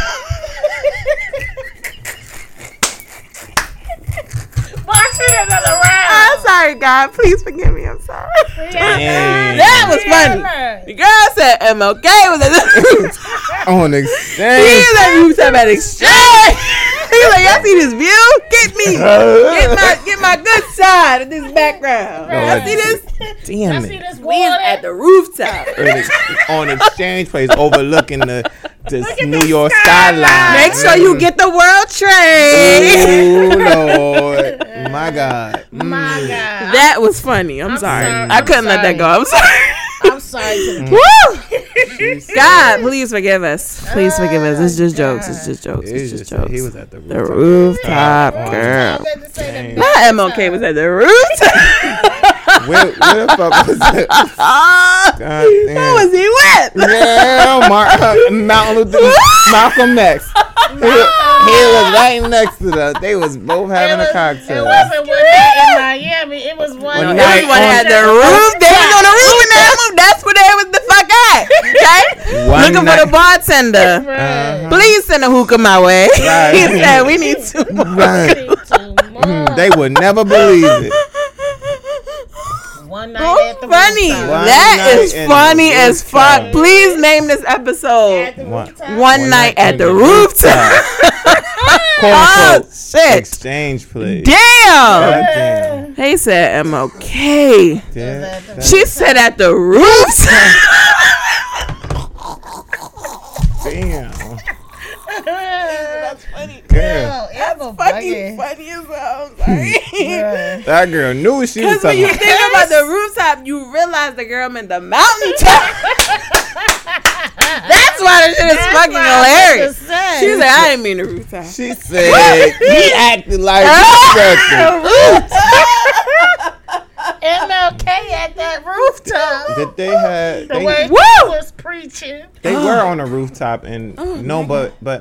Another round. I'm sorry, God. Please forgive me. I'm sorry. That was funny. The girl said MLK was at the on Exchange. He was at the rooftop at Exchange. He was like, y'all see this view? Get me. Get my good side of this background. Y'all see this? Damn it. We at the rooftop. On Exchange Place overlooking the New York skyline. Make sure you get the World Trade. Oh, Lord. My God. That was funny. I'm sorry. I couldn't let that go. I'm sorry. I'm sorry. Woo! God, please forgive us. It's just jokes. It's just jokes. He was at the rooftop. The rooftop, girl. My MLK was at the rooftop. Where the fuck was it? Who was he with? Yeah, Malcolm X. He was right next to them. They was both having a cocktail. It wasn't one night in Miami. It was one night. Everyone had the roof. They was on the roof in that room. That's where they was the fuck at. Okay? Looking for the bartender. Right. Uh-huh. Please send a hookah my way. Right. He said, we need 2 more. Right. They would never believe it. One night at the funny. That is funny as fuck. Please name this episode One Night at the Rooftop. Oh, shit. Exchange Place. Damn. He said MLK. She said at the rooftop. Damn. That's funny. Girl, that's fucking funny as well. Yeah. That girl knew she was talking about. Because when you think about the rooftop, you realize the girl meant the mountaintop. That's why the shit is fucking hilarious. She said, I didn't mean the rooftop. She said, he acted like the rooftop. MLK at that rooftop that they had. The way he was preaching. They were on a rooftop, and but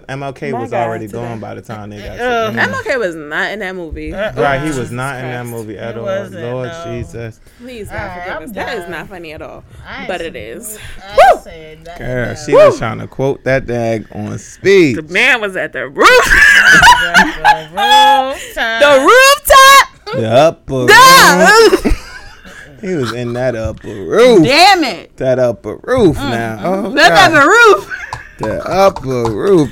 MLK was already gone by the time they got to MLK was not in that movie. Right, he was not in that movie at all. Lord Jesus. Please, God forgive us. That is not funny at all, but it is. Girl, she was trying to quote that dag on speed. The man was at the roof. The rooftop. The upper room. He was in that upper roof. Damn it. That upper roof now. Oh, that upper roof. The upper roof.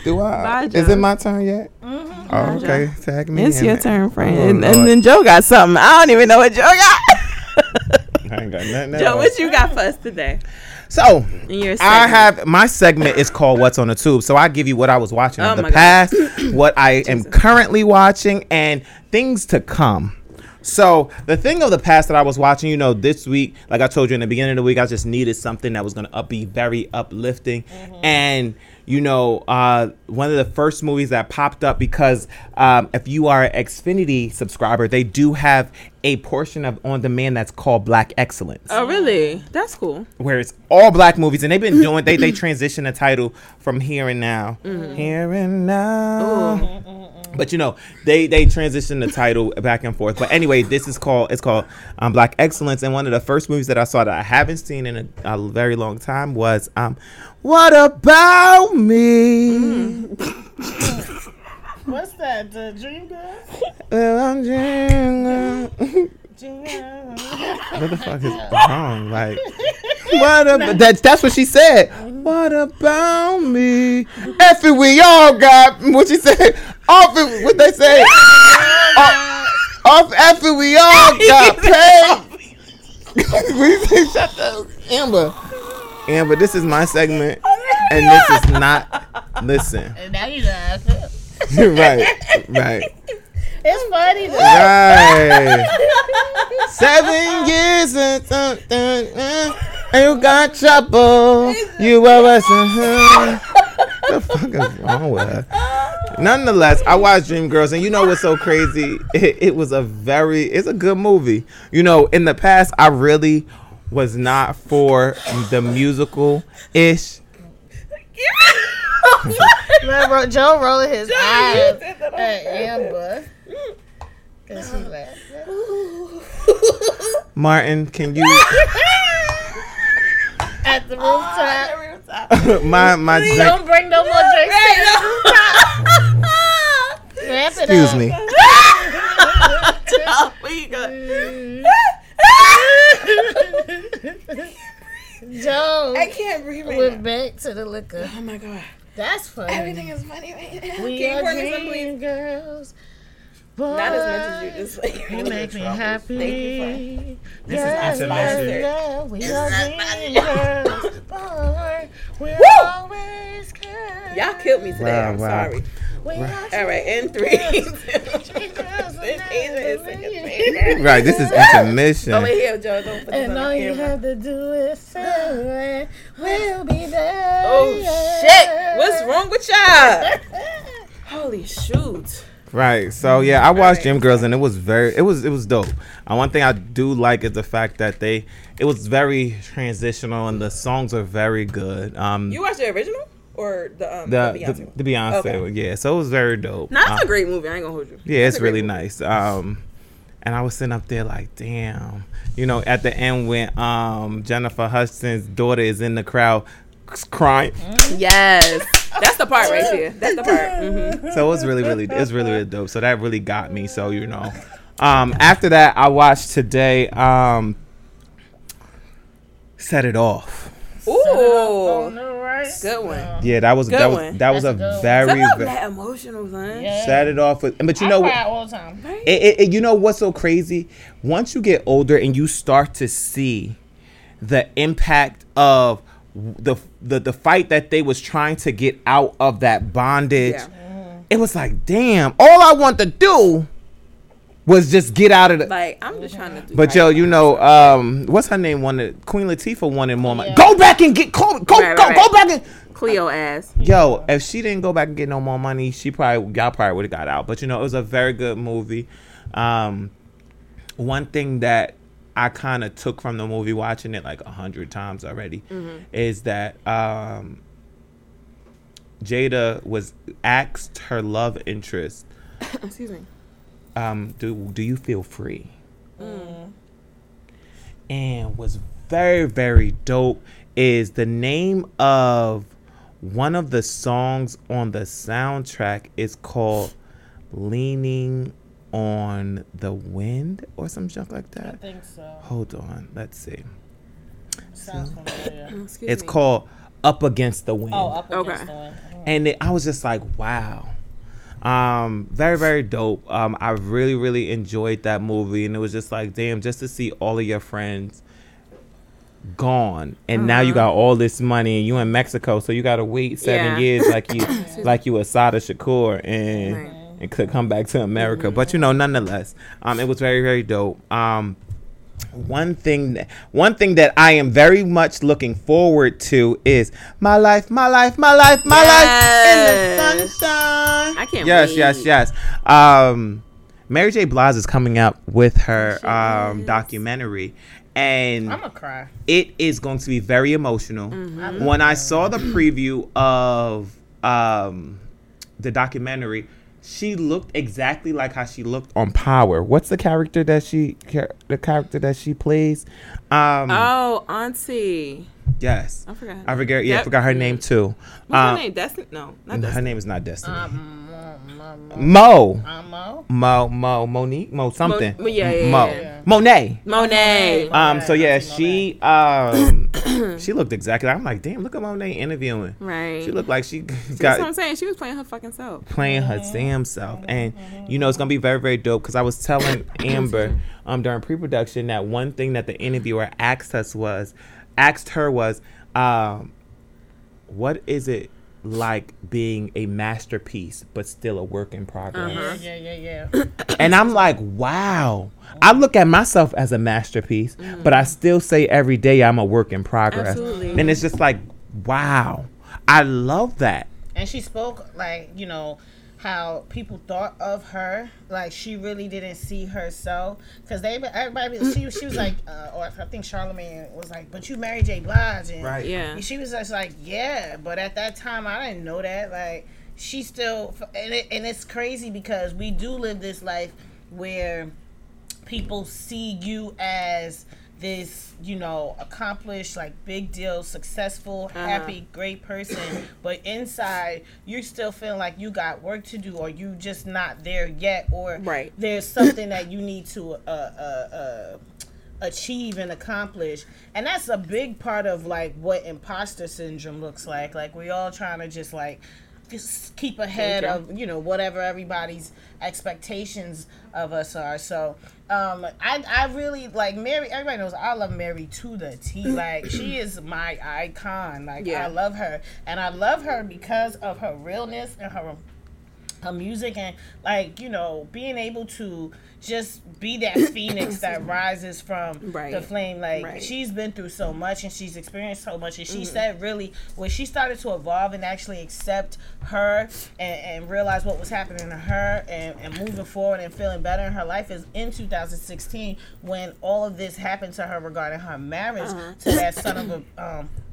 Is it my turn yet? Mm-hmm. Oh, okay. Tag me. It's your turn, friend. Oh, and then Joe got something. I don't even know what Joe got. I ain't got nothing. Joe, what you got for us today? So, my segment is called What's on the Tube. So, I give you what I was watching in the past, what I am currently watching, and things to come. So, the thing of the past that I was watching, you know, this week, like I told you in the beginning of the week, I just needed something that was going to be very uplifting. Mm-hmm. And, you know, one of the first movies that popped up, because if you are an Xfinity subscriber, they do have a portion of On Demand that's called Black Excellence. Oh, really? That's cool. Where it's all black movies, and they've been doing, they transition the title from Here and Now. Mm-hmm. Here and Now. But you know, they transitioned the title back and forth. But anyway, this is called, it's called Black Excellence. And one of the first movies that I saw that I haven't seen in a very long time was What About Me? Mm. What's that? The Dream Girls? Well, I'm dreaming. What the fuck is wrong? Like, what about that's what she said. What about me? If we all got what she said. Off it, what they say? Off after we all got paid. We say, shut up, Amber. Amber, this is my segment, and this is not. Listen. And now you laugh. Right. It's funny. Right. 7 years and you got trouble. You were wrestling. What the fuck is wrong with her? Nonetheless, I watched Dream Girls, and you know what's so crazy? It's a good movie. You know, in the past, I really was not for the musical-ish. Joe rolling his eyes at Amber. Martin, can you at the rooftop? Oh, my drink. Don't bring no more drinks to the rooftop. Excuse me. Joe, I can't breathe. Right, went back to the liquor. Oh my god, that's funny. Everything is funny right now. We are dream girls. Boy, not as much as you just like. You make me happy. Thank you, this is intermission. We are dream girls. We always can. Y'all killed me today. Wow, I'm sorry. Wow. All right, in three. Right, this is intermission. Over here, Joe. Don't put this and on all the camera. You have to do is say, we'll be there. Oh shit! What's wrong with y'all? Holy shoot! Right, so yeah, I watched Dream Girls, and it was dope. One thing I do like is the fact that it was very transitional, and the songs are very good. You watched the original or the Beyonce one? The Beyonce one, yeah. So it was very dope. No, it's a great movie. I ain't gonna hold you. Yeah, it's really nice. And I was sitting up there like, damn, you know, at the end when Jennifer Hudson's daughter is in the crowd crying. Yes. That's the part right there. That's the part. Mm-hmm. So it was really dope. So that really got me. So, you know, after that, I watched today, Set It Off. Ooh. Oh, no, right? Good one. Yeah, that was a very that emotional thing. Yeah. Set It Off. But you know what? All the time. You know what's so crazy? Once you get older and you start to see the impact of the fight that they was trying to get out of that bondage, it was like, damn, all I want to do was just get out of the, like, I'm just trying to do. But right, yo, you know, what's her name wanted, Queen Latifah wanted more money. Go back and get go back and Cleo ass. Yo, if she didn't go back and get no more money, y'all probably would have got out. But you know, it was a very good movie. One thing that I kind of took from the movie, watching it like 100 times already, is that Jada was asked her love interest. Excuse me. Do you feel free? Mm. And what's very, very dope is the name of one of the songs on the soundtrack is called "Leaning on the Wind" or some junk like that. I think so. Hold on, let's see. Sounds familiar. It's called "Up Against the Wind." Oh, Up Against the Wind. Oh. And I was just like, wow. Very, very dope. I really, really enjoyed that movie, and it was just like, damn, just to see all of your friends gone, and now you got all this money, and you in Mexico, so you gotta wait 7 years like you Asada Shakur and. Right. And could come back to America. But you know, nonetheless, it was very, very dope. One thing that I am very much looking forward to is my life life in the sunshine. I can't wait. Yes. Mary J. Blige is coming out with her documentary, and I'm gonna cry. It is going to be very emotional. When I saw the preview of the documentary, she looked exactly like how she looked on Power. What's the character that she plays? Auntie. Yes. I forgot. Yeah, I forgot her name too. What's her name? Destin? No, not Destin. Her name is not Destin. Monet. So yeah, she she looked exactly. I'm like, damn, look at Monet interviewing. Right. She looked like she got. That's what I'm saying. She was playing her fucking self. And you know it's gonna be very, very dope because I was telling Amber during pre-production that one thing that the interviewer asked her was, what is it like being a masterpiece but still a work in progress? Uh-huh. Yeah. And I'm like, wow. I look at myself as a masterpiece, but I still say every day I'm a work in progress. Absolutely. And it's just like, wow. I love that. And she spoke like, you know, how people thought of her, like she really didn't see herself, because everybody, she was like, or I think Charlamagne was like, but you Mary J. Blige, and right, yeah, she was just like, yeah, but at that time I didn't know that, like she still, and it's crazy because we do live this life where people see you as this, you know, accomplished, like big deal, successful, happy, great person, but inside you're still feeling like you got work to do, or you just not there yet, or right, there's something that you need to achieve and accomplish. And that's a big part of like what imposter syndrome looks like. Like we all trying to just like just keep ahead of, you know, whatever everybody's expectations of us are. So I really like Mary. Everybody knows I love Mary to the T. Like she is my icon. Like I love her, and I love her because of her realness and her music, and like, you know, being able to just be that phoenix that rises from the flame. Like she's been through so much and she's experienced so much, and she said really when she started to evolve and actually accept her and realize what was happening to her and moving forward and feeling better in her life is in 2016 when all of this happened to her regarding her marriage to that son of a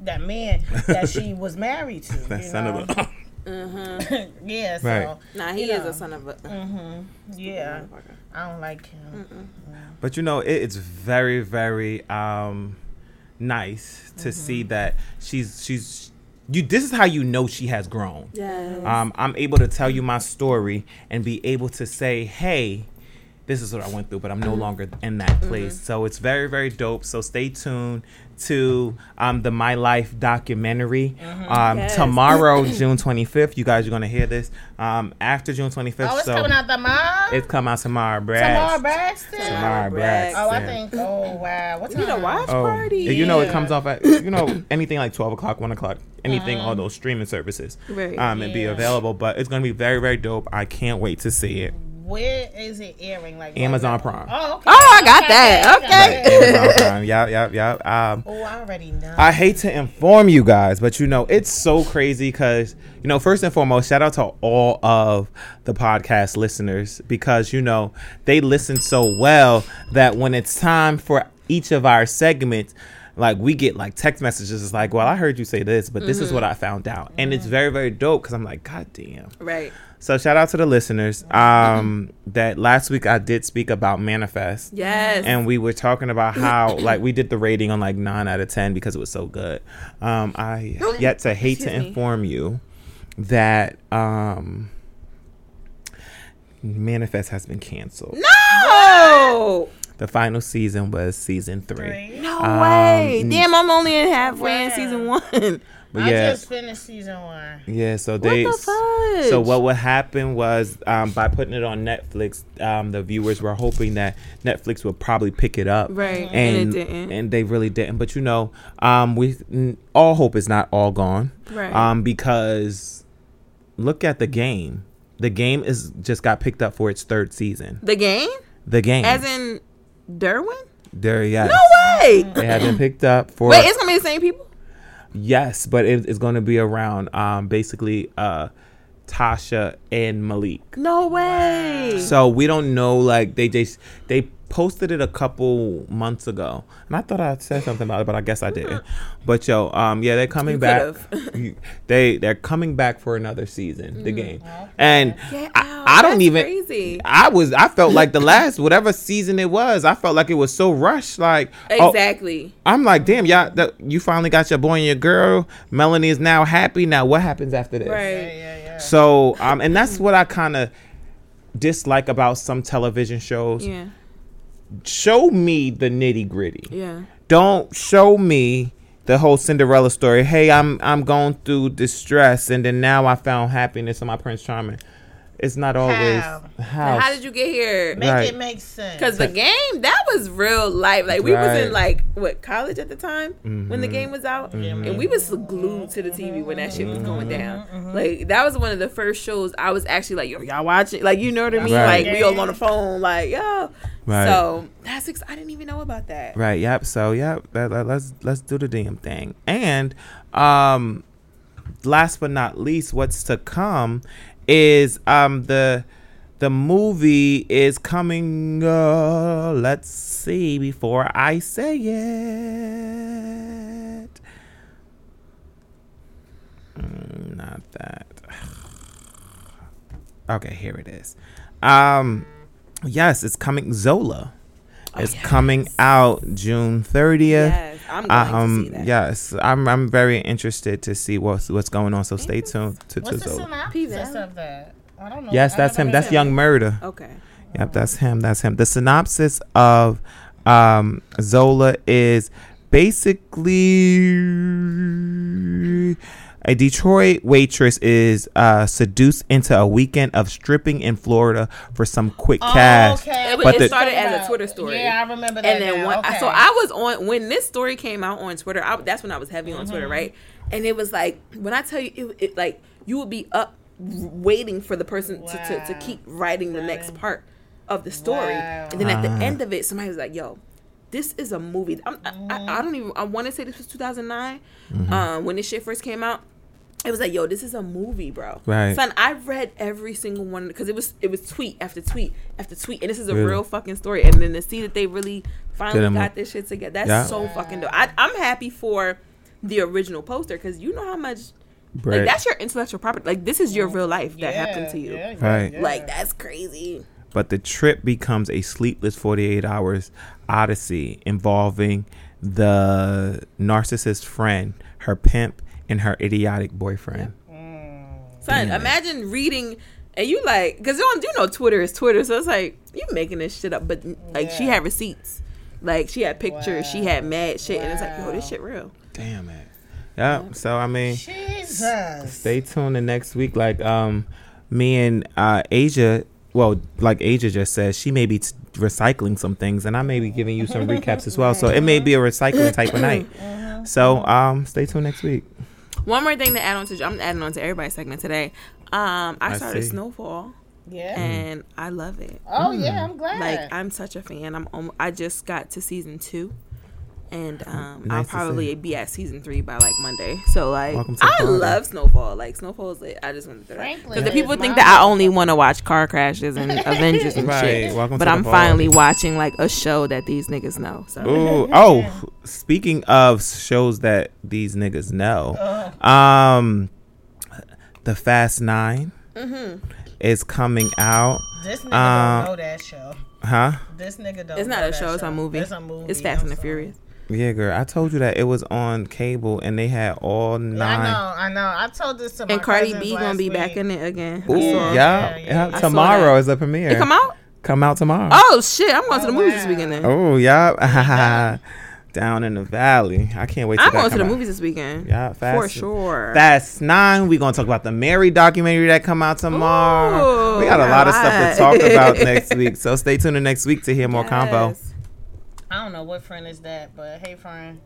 that man that she was married to. That son of a yeah, so right. Nah, he is a son of a yeah, I don't like him. No. But you know, it's very, very nice to see that she's you. This is how you know she has grown. Yes. I'm able to tell you my story and be able to say, hey, this is what I went through, but I'm no longer in that place. So it's very, very dope. So stay tuned to the My Life documentary. Tomorrow, June 25th. You guys are going to hear this after June 25th. Oh, it's coming out tomorrow? It's coming out tomorrow, Braxton. Tomorrow, Braxton. Oh, I think, oh, wow. What time? You know, watch party. You know, it comes off at, you know, anything like 12 o'clock, 1 o'clock, anything, all those streaming services. Right. And be available. But it's going to be very, very dope. I can't wait to see it. Where is it airing? Like Amazon Prime. Oh, okay. Oh, I got that. Okay. Right. Amazon Prime. Yep. Oh, I already know. I hate to inform you guys, but you know it's so crazy because, you know, first and foremost, shout out to all of the podcast listeners because, you know, they listen so well that when it's time for each of our segments, like we get like text messages. It's like, well, I heard you say this, but this is what I found out, and it's very, very dope because I'm like, God damn. Right. So shout out to the listeners. That last week I did speak about Manifest. Yes. And we were talking about how like we did the rating on like 9 out of 10 because it was so good. I yet to hate to inform you that Manifest has been canceled. No. The final season was season 3. No way. Damn, I'm only in halfway in season 1. But yeah, I just finished season 1. Yeah, so what would happen was by putting it on Netflix, the viewers were hoping that Netflix would probably pick it up, right? And it didn't, and they really didn't. But you know, we all hope it's not all gone, right? Because look at The Game. The Game is just got picked up for its 3rd season. The Game, as in Derwin. There, yes. No way. They have been picked up for. Wait, it's gonna be the same people. Yes, but it's going to be around basically Tasha and Malik. No way. So we don't know. Like they posted it a couple months ago, and I thought I said something about it, but I guess I didn't. But yo, yeah, they're coming back. They're coming back for another season, The Game. And I don't even. Crazy. I felt like the last whatever season it was, I felt like it was so rushed. Like exactly. Oh, I'm like, damn, y'all, you finally got your boy and your girl. Melanie is now happy. Now what happens after this? Right. Yeah. So and that's what I kind of dislike about some television shows. Yeah. Show me the nitty gritty. Yeah. Don't show me the whole Cinderella story. Hey, I'm going through distress, and then now I found happiness in my Prince Charming. It's not always how did you get here? Make it make sense. Because The Game, that was real life. Like we was in like college at the time when The Game was out, and we was glued to the TV when that shit was going down. Like that was one of the first shows I was actually like, yo, y'all watching? Like you know what I mean? Right. Like we all on the phone, like yo. Right. So that's I didn't even know about that. Right. Yep. So yep. Let's do the damn thing. And last but not least, what's to come is the movie is coming. Let's see before I say it. Not that. Okay, here it is. Yes, it's coming. Zola is coming out June 30th. Yes, I'm going to see that. Yes, I'm very interested to see what's going on. So stay tuned to Zola. What's the synopsis of that? I don't know. Yes, that's him. That's Young Murder. Okay. Yep, that's him. The synopsis of Zola is basically a Detroit waitress is seduced into a weekend of stripping in Florida for some quick cash. Okay. It started as a Twitter story. Yeah, I remember that. And then so I was on when this story came out on Twitter. That's when I was heavy on Twitter, right? And it was like when I tell you, it like you would be up waiting for the person to keep writing the next part of the story, and then at the end of it, somebody was like, "Yo, this is a movie." I want to say this was 2009 when this shit first came out. It was like, yo, this is a movie, bro. Right. Son, I read every single one because it was tweet after tweet after tweet, and this is a real fucking story. And then to see that they really finally got this shit together, that's so fucking dope. I'm happy for the original poster because you know how much, like, that's your intellectual property. Like, this is your real life that happened to you. Yeah, right. Yeah. Like, that's crazy. But the trip becomes a sleepless 48 hours odyssey involving the narcissist friend, her pimp, and her idiotic boyfriend. Son, imagine reading and you like, because you don't do no Twitter is Twitter, so it's like you making this shit up. But like she had receipts, like she had pictures, she had mad shit, and it's like, yo, this shit real. Damn it. Yeah. So I mean, Jesus. Stay tuned. The next week, like me and Asia. Well, like Asia just said, she may be recycling some things, and I may be giving you some recaps as well. So it may be a recycling type of night. So stay tuned next week. One more thing to add on to, I'm adding on to everybody's segment today. I started Snowfall. Yeah. And I love it. Oh, yeah, I'm glad. Like, I'm such a fan. I just got to season 2. And I'll probably be at season 3 by like Monday. So like, I love Snowfall. Like Snowfall is lit. I just wanted to throw it. Because the people think that I only want to watch car crashes and Avengers and shit. But I'm finally watching like a show that these niggas know. So. Ooh, oh, speaking of shows that these niggas know, The Fast 9 is coming out. This nigga don't know that show. Huh? This nigga don't. It's not a show. It's a movie. It's a movie. It's Fast and the Furious. Yeah, girl. I told you that it was on cable and they had all 9. Yeah, I know. I told this to my Cardi B gonna be back in it again. Ooh, yeah. Tomorrow is the premiere. It come out? Come out tomorrow. Oh shit! I'm going to the movies this weekend. Then. Oh yeah. Down in the valley. I can't wait. I'm going to the movies this weekend. Yeah, for sure. Fast 9. We're gonna talk about the Mary documentary that come out tomorrow. Ooh, we got a lot of stuff to talk about next week. So stay tuned to next week to hear more combo. I don't know what friend is that, but hey, friend,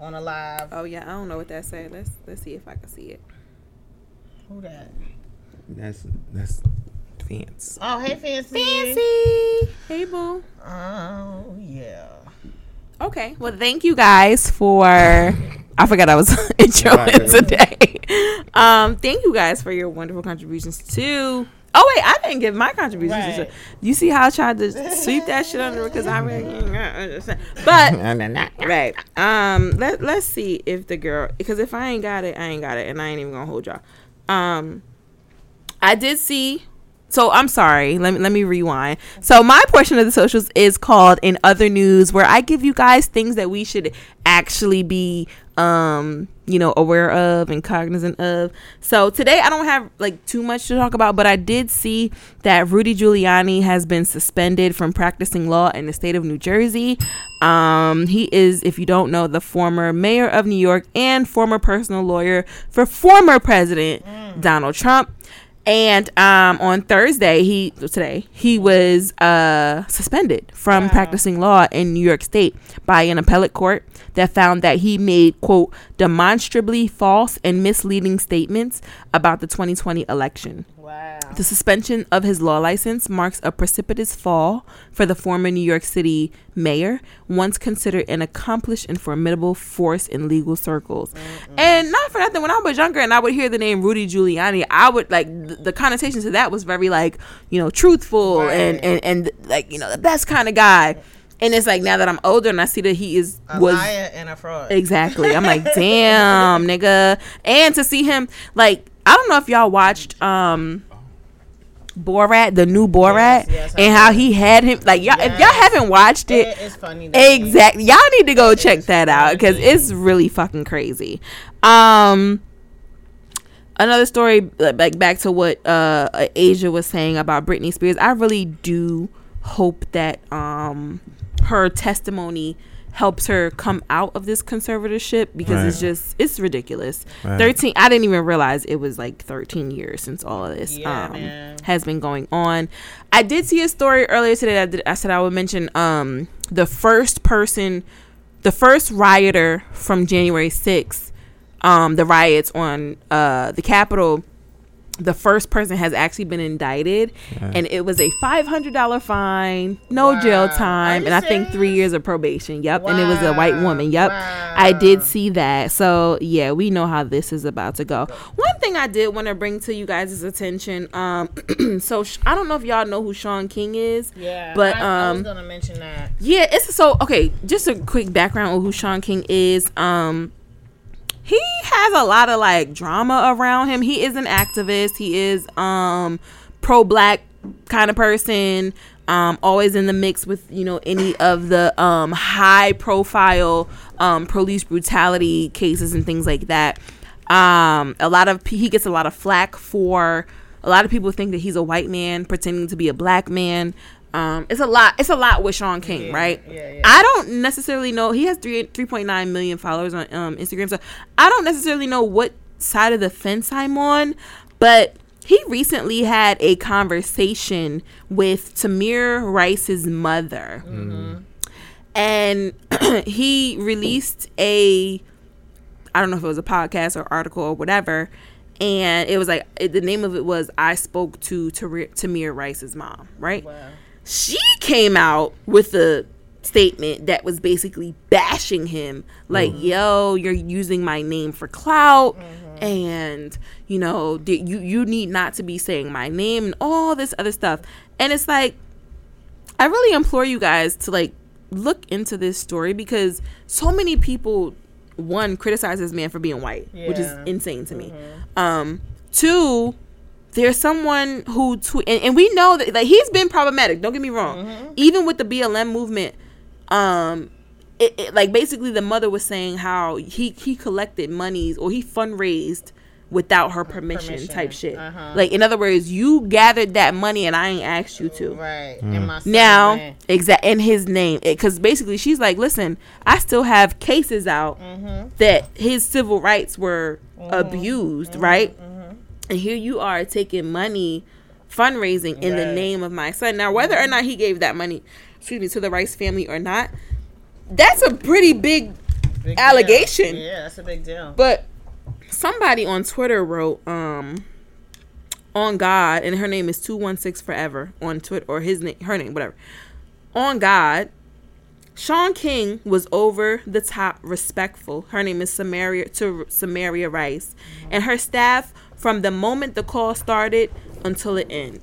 on a live. Oh yeah, I don't know what that say. Let's see if I can see it. Who that? That's Fancy. Oh hey, Fancy. Hey boo. Oh yeah. Okay. Well, thank you guys for. I forgot I was introing today. Thank you guys for your wonderful contributions to Oh wait, I didn't give my contribution. Right. You see how I tried to sweep that shit under because I really understand. But right, let's see if the girl, because if I ain't got it, I ain't got it, and I ain't even gonna hold y'all. I did see. So I'm sorry. Let me rewind. So my portion of the socials is called In Other News, where I give you guys things that we should actually be, aware of and cognizant of. So today I don't have like too much to talk about, but I did see that Rudy Giuliani has been suspended from practicing law in the state of New Jersey. He is, if you don't know, the former mayor of New York and former personal lawyer for former President Donald Trump. And on Thursday, he was suspended from practicing law in New York State by an appellate court that found that he made, quote, demonstrably false and misleading statements about the 2020 election. Wow. The suspension of his law license marks a precipitous fall for the former New York City mayor, once considered an accomplished and formidable force in legal circles. Mm-hmm. And not for nothing, when I was younger and I would hear the name Rudy Giuliani, I would like the connotations of that was very like, truthful, right, and like, the best kind of guy. And it's like, now that I'm older and I see that he is a liar and a fraud. Exactly. I'm like, damn, nigga. And to see him, like, I don't know if y'all watched Borat, the new Borat, yes, and how he had him. Like, y'all, if y'all haven't watched it, it's funny. Exactly. Y'all need to go check that out because it's really fucking crazy. Another story, like back to what Asia was saying about Britney Spears. I really do hope that her testimony helps her come out of this conservatorship, because right, it's ridiculous. Right. 13, I didn't even realize it was like 13 years since all of this has been going on. I did see a story earlier today that I said I would mention. The first rioter from January 6th, the riots on the Capitol, the first person has actually been indicted, and it was a $500 fine, jail time, and I think 3 years of probation. Yep. Wow. And it was a white woman. Yep. Wow. I did see that. So yeah, we know how this is about to go. One thing I did want to bring to you guys' attention, so I don't know if y'all know who Sean King is, but I was gonna mention that. Yeah, it's so, okay, just a quick background on who Sean King is. He has a lot of like drama around him. He is an activist. He is pro-black kind of person. Always in the mix with any of the high-profile police brutality cases and things like that. He gets a lot of flack for. A lot of people think that he's a white man pretending to be a black man. It's a lot with Sean King, right? Yeah. I don't necessarily know. He has 3.9 million followers on Instagram, so I don't necessarily know what side of the fence I'm on, but he recently had a conversation with Tamir Rice's mother. Mm-hmm. And he released I don't know if it was a podcast or article or whatever, and it was like, the name of it was, I spoke to Tamir Rice's mom, right? Wow. She came out with a statement that was basically bashing him, like, yo, you're using my name for clout, and, you need not to be saying my name and all this other stuff. And it's like, I really implore you guys to, like, look into this story, because so many people, one, criticize this man for being white, which is insane to me. Two, there's someone who, and we know that, like, he's been problematic. Don't get me wrong. Even with the BLM movement, like, basically the mother was saying how he collected monies, or he fundraised without her permission. Type shit. Like, in other words, you gathered that money and I ain't asked you to. Right. Now, exactly, in his name. Because basically she's like, listen, I still have cases out that his civil rights were abused, right? And here you are taking money, fundraising in the name of my son. Now, whether or not he gave that money, to the Rice family or not, that's a pretty big allegation. Deal. Yeah, that's a big deal. But somebody on Twitter wrote, on God, and her name is 216 Forever on Twitter, or her name, whatever. On God, Sean King was over the top respectful. Her name is Samaria Rice, and her staff, from the moment the call started until it ended.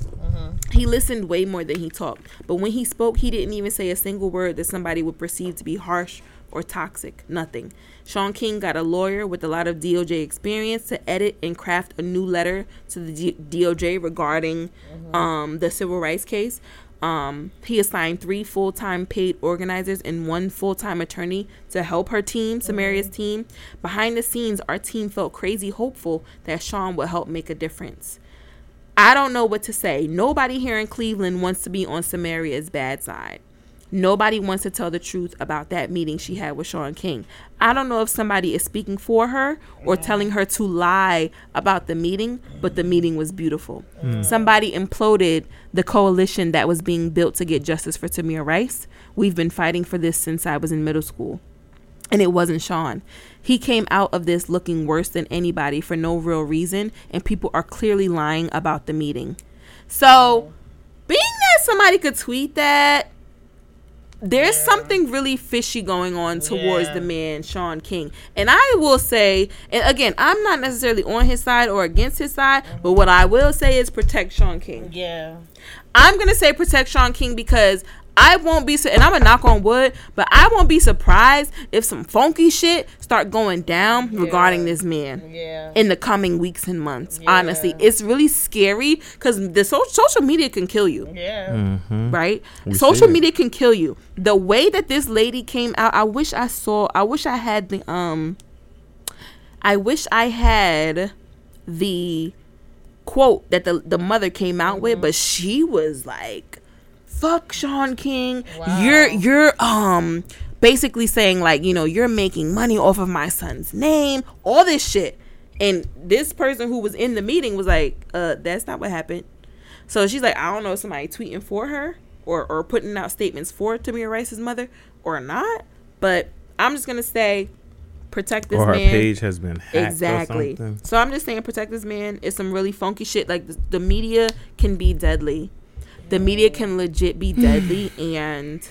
Mm-hmm. He listened way more than he talked. But when he spoke, he didn't even say a single word that somebody would perceive to be harsh or toxic. Nothing. Sean King got a lawyer with a lot of DOJ experience to edit and craft a new letter to the DOJ regarding the civil rights case. He assigned 3 full-time paid organizers and 1 full-time attorney to help her team, Samaria's team. Behind the scenes, our team felt crazy hopeful that Sean would help make a difference. I don't know what to say. Nobody here in Cleveland wants to be on Samaria's bad side. Nobody wants to tell the truth about that meeting she had with Sean King. I don't know if somebody is speaking for her or telling her to lie about the meeting, but the meeting was beautiful. Mm. Somebody imploded the coalition that was being built to get justice for Tamir Rice. We've been fighting for this since I was in middle school. And it wasn't Sean. He came out of this looking worse than anybody for no real reason, and people are clearly lying about the meeting. So, being that somebody could tweet that, there's something really fishy going on towards the man, Sean King. And I will say, and again, I'm not necessarily on his side or against his side, but what I will say is protect Sean King. Yeah. I'm going to say protect Sean King because I won't be, and I'm a knock on wood, but I won't be surprised if some funky shit start going down regarding this man in the coming weeks and months. Honestly, it's really scary because the social media can kill you. Right? Social media can kill you. The way that this lady came out, I wish I had the quote that the mother came out with, but she was like, fuck Sean King. Wow. You're basically saying, like, you know, you're making money off of my son's name, all this shit. And this person who was in the meeting was like, that's not what happened. So she's like, I don't know if somebody tweeting for her or putting out statements for Tamir Rice's mother or not, but I'm just gonna say protect this man. Or her page has been hacked. Exactly. Or something. So I'm just saying protect this man. It's some really funky shit. Like the media can be deadly. The media can legit be deadly, and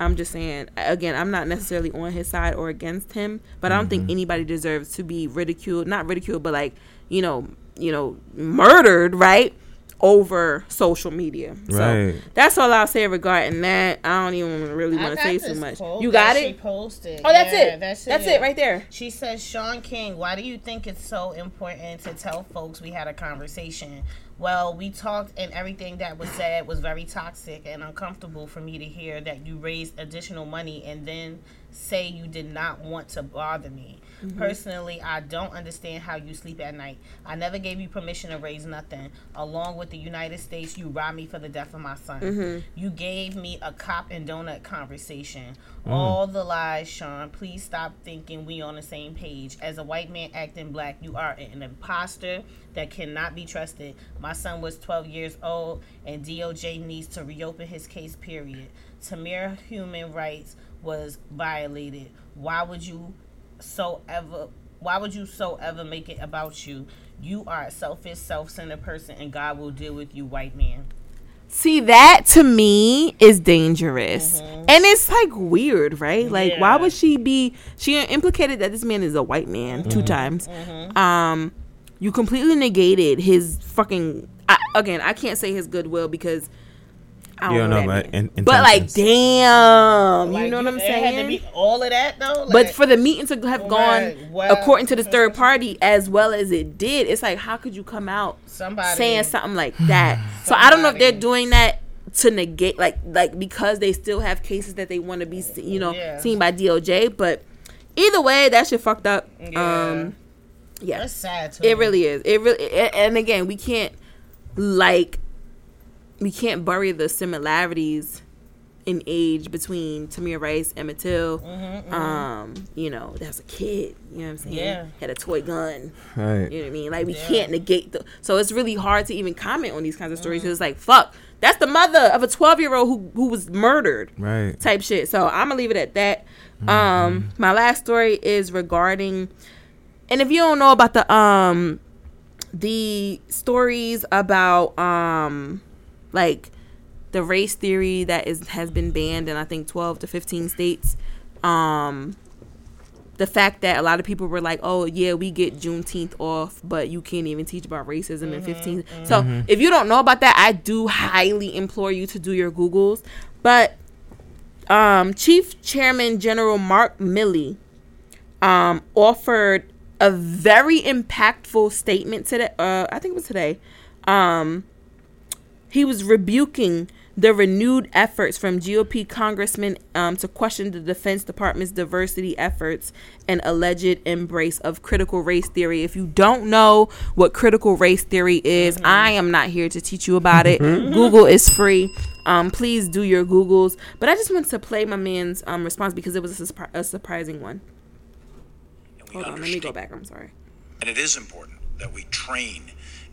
I'm just saying, again, I'm not necessarily on his side or against him, but I don't think anybody deserves to be ridiculed, not ridiculed, but like, you know, murdered, right, over social media. Right. So that's all I'll say regarding that. I don't even really want to say so much. You got it? She posted. Oh, that's it. That's it right there. She says, Sean King, why do you think it's so important to tell folks we had a conversation? Well, we talked, and everything that was said was very toxic and uncomfortable for me to hear that you raised additional money and then say you did not want to bother me. Mm-hmm. Personally, I don't understand how you sleep at night. I never gave you permission to raise nothing. Along with the United States, you robbed me for the death of my son. Mm-hmm. You gave me a cop and donut conversation. Mm. All the lies, Sean. Please stop thinking we on the same page. As a white man acting black, you are an imposter that cannot be trusted. My son was 12 years old, and DOJ needs to reopen his case, period. Tamir human rights was violated. Why would you so ever make it about you? You are a selfish, self-centered person, and God will deal with you, white man. See, that to me is dangerous. Mm-hmm. And it's like weird, right? Like, why would she implicated that this man is a white man 2 times. Mm-hmm. You completely negated his fucking, I can't say his goodwill because I don't know that man. But like, damn, like, you know what I'm saying? Had to be all of that though. Like, but for the meeting to have gone according to this third party as well as it did, it's like, how could you come out saying something like that? So I don't know if they're doing that to negate, like because they still have cases that they want to be, seen by DOJ. But either way, that shit fucked up. Yeah. Yeah, that's sad too. It really is. And again, we can't bury the similarities in age between Tamir Rice, Emmett Till. Mm-hmm, mm-hmm. That was a kid. You know what I'm saying? Yeah. Had a toy gun. Right. You know what I mean? Like, we can't negate so it's really hard to even comment on these kinds of stories. Mm-hmm. It's like, fuck, that's the mother of a 12-year-old who was murdered. Right. Type shit. So I'm gonna leave it at that. Mm-hmm. My last story is regarding. And if you don't know about the stories about like the race theory that has been banned in I think 12 to 15 states, the fact that a lot of people were like, oh, yeah, we get Juneteenth off, but you can't even teach about racism in 15. Mm-hmm. So if you don't know about that, I do highly implore you to do your Googles. But Chief Chairman General Mark Milley offered a very impactful statement today. I think it was today. He was rebuking the renewed efforts from GOP congressmen to question the Defense Department's diversity efforts and alleged embrace of critical race theory. If you don't know what critical race theory is, I am not here to teach you about it. Google is free. Please do your Googles. But I just wanted to play my man's response because it was a surprising one. Hold on, let me go back. I'm sorry. And it is important that we train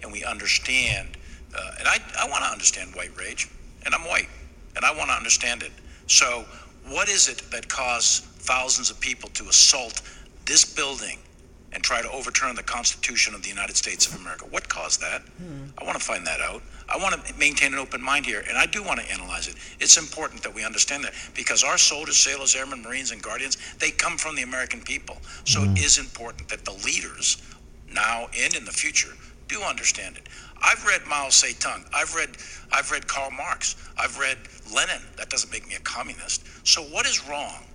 and we understand. And I want to understand white rage. And I'm white, and I want to understand it. So what is it that caused thousands of people to assault this building and try to overturn the Constitution of the United States of America? What caused that? I want to find that out. I want to maintain an open mind here, and I do want to analyze it. It's important that we understand that, because our soldiers, sailors, airmen, Marines, and Guardians, they come from the American people. So it is important that the leaders, now and in the future, do understand it. I've read Mao Zedong. I've read Karl Marx. I've read Lenin. That doesn't make me a communist. So what is wrong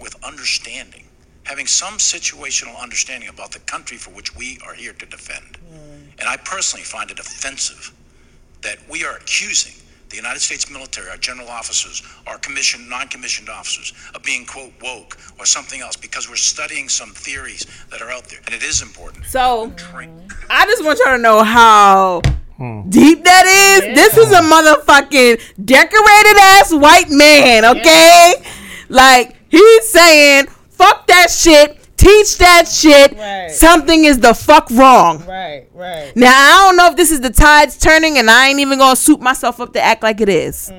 with understanding, having some situational understanding about the country for which we are here to defend? And I personally find it offensive that we are accusing the United States military, our general officers, our commissioned, non-commissioned officers of being, quote, woke or something else, because we're studying some theories that are out there. And it is important. So I just want y'all to know how deep that is. Yeah. This is a motherfucking decorated ass white man, okay? Yeah. Like, he's saying, fuck that shit. Teach that shit. Right. Something is the fuck wrong. Right, right. Now, I don't know if this is the tides turning, and I ain't even going to soup myself up to act like it is.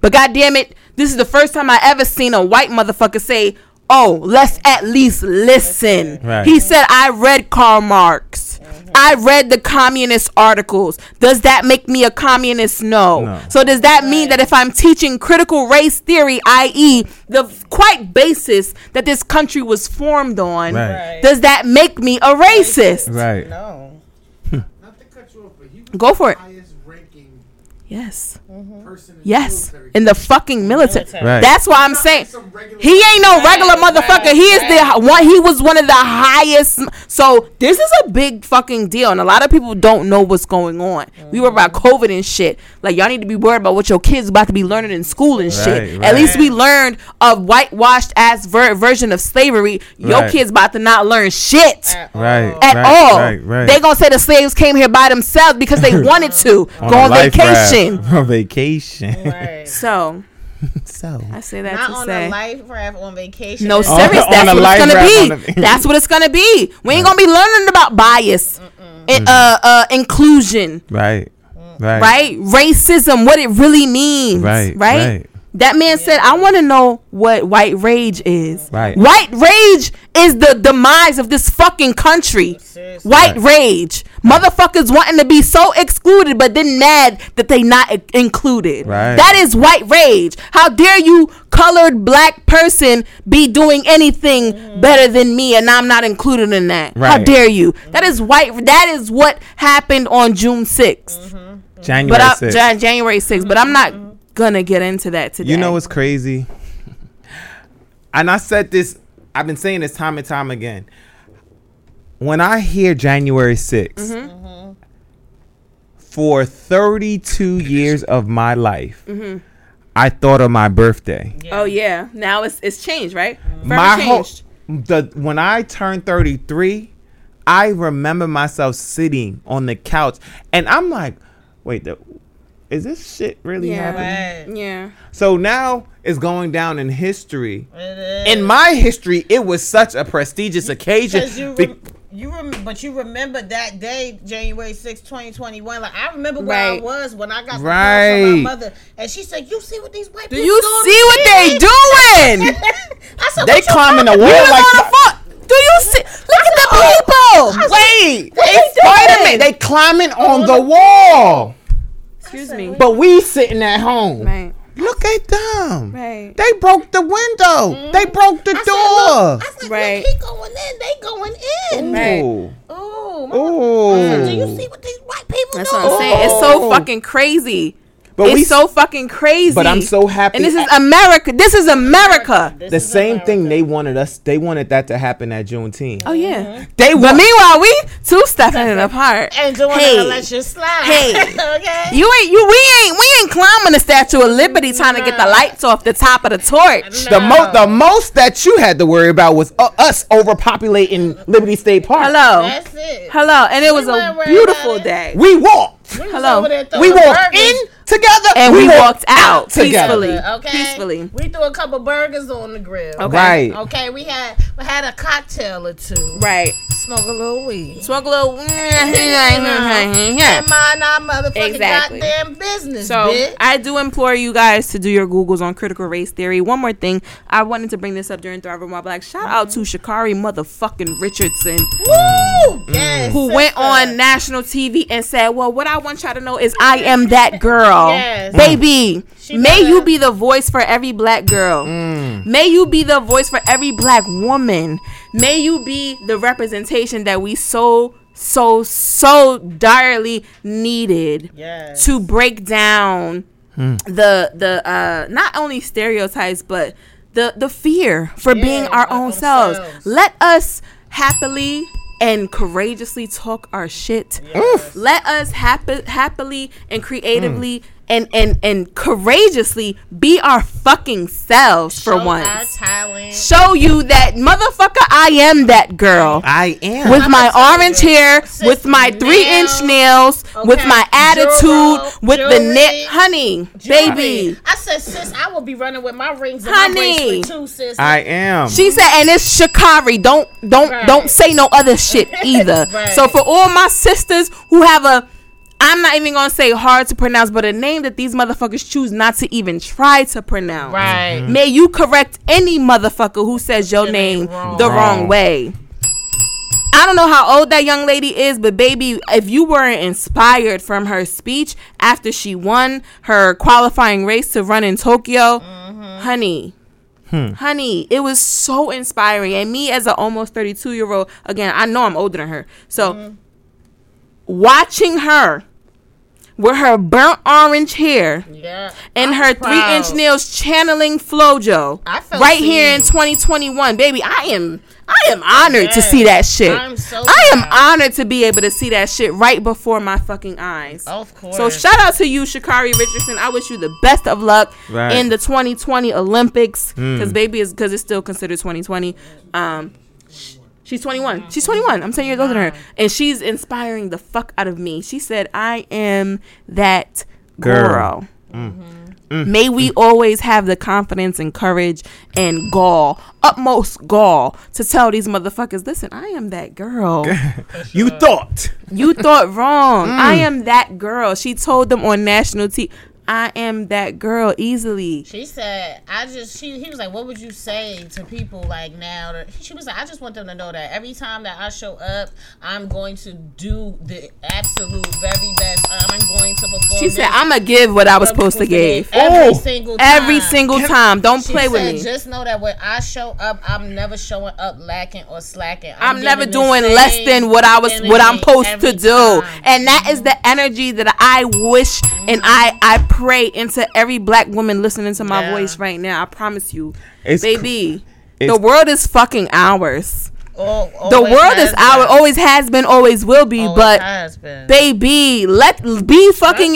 But goddamn it, this is the first time I ever seen a white motherfucker say, oh, let's at least listen. Right. He said, I read Karl Marx. I read the communist articles. Does that make me a communist? No. So does that mean that if I'm teaching critical race theory, i.e. the quite basis that this country was formed on, does that make me a racist? Right. No. Not to cut you off, but he was go for it. Highest ranking person in military. In the fucking military. Right. That's why I'm saying he ain't no regular motherfucker. He is the one. He was one of the highest. So this is a big fucking deal, and a lot of people don't know what's going on. We were about COVID and shit. Like, y'all need to be worried about what your kids about to be learning in school and shit. Right. At least we learned a whitewashed ass version of slavery. Your kids about to not learn shit at all. Right. They gonna say the slaves came here by themselves because they wanted to go on vacation. On vacation. Right. So I say that not to on say, a life raft on vacation. No, serious. That's what it's gonna be. That's what it's gonna be. We ain't gonna be learning about bias, inclusion, right, racism, what it really means, right. That man said, I want to know what white rage is. Right. White rage is the demise of this fucking country. Seriously. White rage. Motherfuckers wanting to be so excluded, but then mad that they not included. Right. That is white rage. How dare you, colored black person, be doing anything better than me, and I'm not included in that. Right. How dare you? That is white. That is what happened on June 6th. January 6th. But I'm not gonna get into that today. You know what's crazy? And I said this, I've been saying this time and time again. When I hear January 6th, for 32 years of my life, I thought of my birthday. Yeah. Oh yeah, now it's changed, right? When I turned 33, I remember myself sitting on the couch, and I'm like, wait, is this shit really happening? Right. Yeah. So now it's going down in history. It is. In my history, it was such a prestigious occasion. But you remember that day, January 6, 2021. Like, I remember where I was when I got from my mother. And she said, you see what these white people doing? Do you see what they doing? I said, they climbing the wall like fuck. Do you see? Look at the people. Wait. Wait a minute. They climbing on the wall. Excuse me. But we sitting at home. Right. Look Look at them. Right. They broke the window. Mm-hmm. They broke the door. I said, they going in. They going in. Right. Oh. Do you see what these white people do? That's what I'm saying. It's so fucking crazy. But it's so fucking crazy. But I'm so happy. And this is America. This is America. The same thing they wanted us. They wanted that to happen at Juneteenth. Oh, yeah. Mm-hmm. But meanwhile, we two-stepping it apart. And doing the election slide. Hey. Okay. We ain't climbing the Statue of Liberty trying to get the lights off the top of the torch. No. The most that you had to worry about was us overpopulating Liberty State Park. Hello. That's it. Hello. And it was a beautiful day. We walked. We walked in together and we walked out peacefully. Okay. Peacefully. We threw a couple burgers on the grill. Okay. Right. Okay. We had a cocktail or two. Right. Smoke a little weed. And mind our motherfucking goddamn business. So I do implore you guys to do your Googles on critical race theory. One more thing, I wanted to bring this up during Thrive with My Black. Shout out to Sha'Carri motherfucking Richardson, yes, who went on national TV and said, "Well, what I want y'all to know is I am that girl." Yes. Baby, may you be the voice for every black girl. May you be the voice for every black woman. May you be the representation that we so direly needed to break down the not only stereotypes but the fear for being our own selves. Let us happily and courageously talk our shit. Yes. Let us happily and creatively and courageously be our fucking selves for once. Show our talent. Show you that motherfucker, I am that girl. I am. With my orange hair, with my 3-inch nails, with my attitude, with the knit. Honey, baby. I said, sis, I will be running with my rings and my bracelets too, sis. I am. She said, and it's Sha'Carri. Don't say no other shit either. Right. So for all my sisters who have a, I'm not even going to say hard to pronounce, but a name that these motherfuckers choose not to even try to pronounce. Right. May you correct any motherfucker who says your name the wrong way. I don't know how old that young lady is, but baby, if you weren't inspired from her speech after she won her qualifying race to run in Tokyo, honey. Honey, it was so inspiring. And me as an almost 32-year-old, again, I know I'm older than her. So watching her with her burnt orange hair and her 3-inch nails channeling FloJo right here in 2021. Baby, I am honored to see that shit. I am honored to be able to see that shit right before my fucking eyes. Oh, of course. So shout out to you, Sha'Carri Richardson. I wish you the best of luck in the 2020 Olympics because it's still considered 2020. She's 21. I'm 10 years older than her. And she's inspiring the fuck out of me. She said, I am that girl. May we always have the confidence and courage and utmost gall to tell these motherfuckers, listen, I am that girl. You thought wrong. I am that girl. She told them on national TV. I am that girl easily. She said, he was like, what would you say to people like now? She was like, I just want them to know that every time that I show up, I'm going to do the absolute very best. I'm going to perform. She said, I'm going to give what I was supposed to give. Every single time. Don't play with me. She said, just know that when I show up, I'm never showing up lacking or slacking. I'm never doing less than what I'm supposed to do. Time. And that is the energy that I wish and I pray into every black woman listening to my voice right now. I promise you, the world is fucking ours. The world is ours. Always has been, always will be. Always but baby, let's be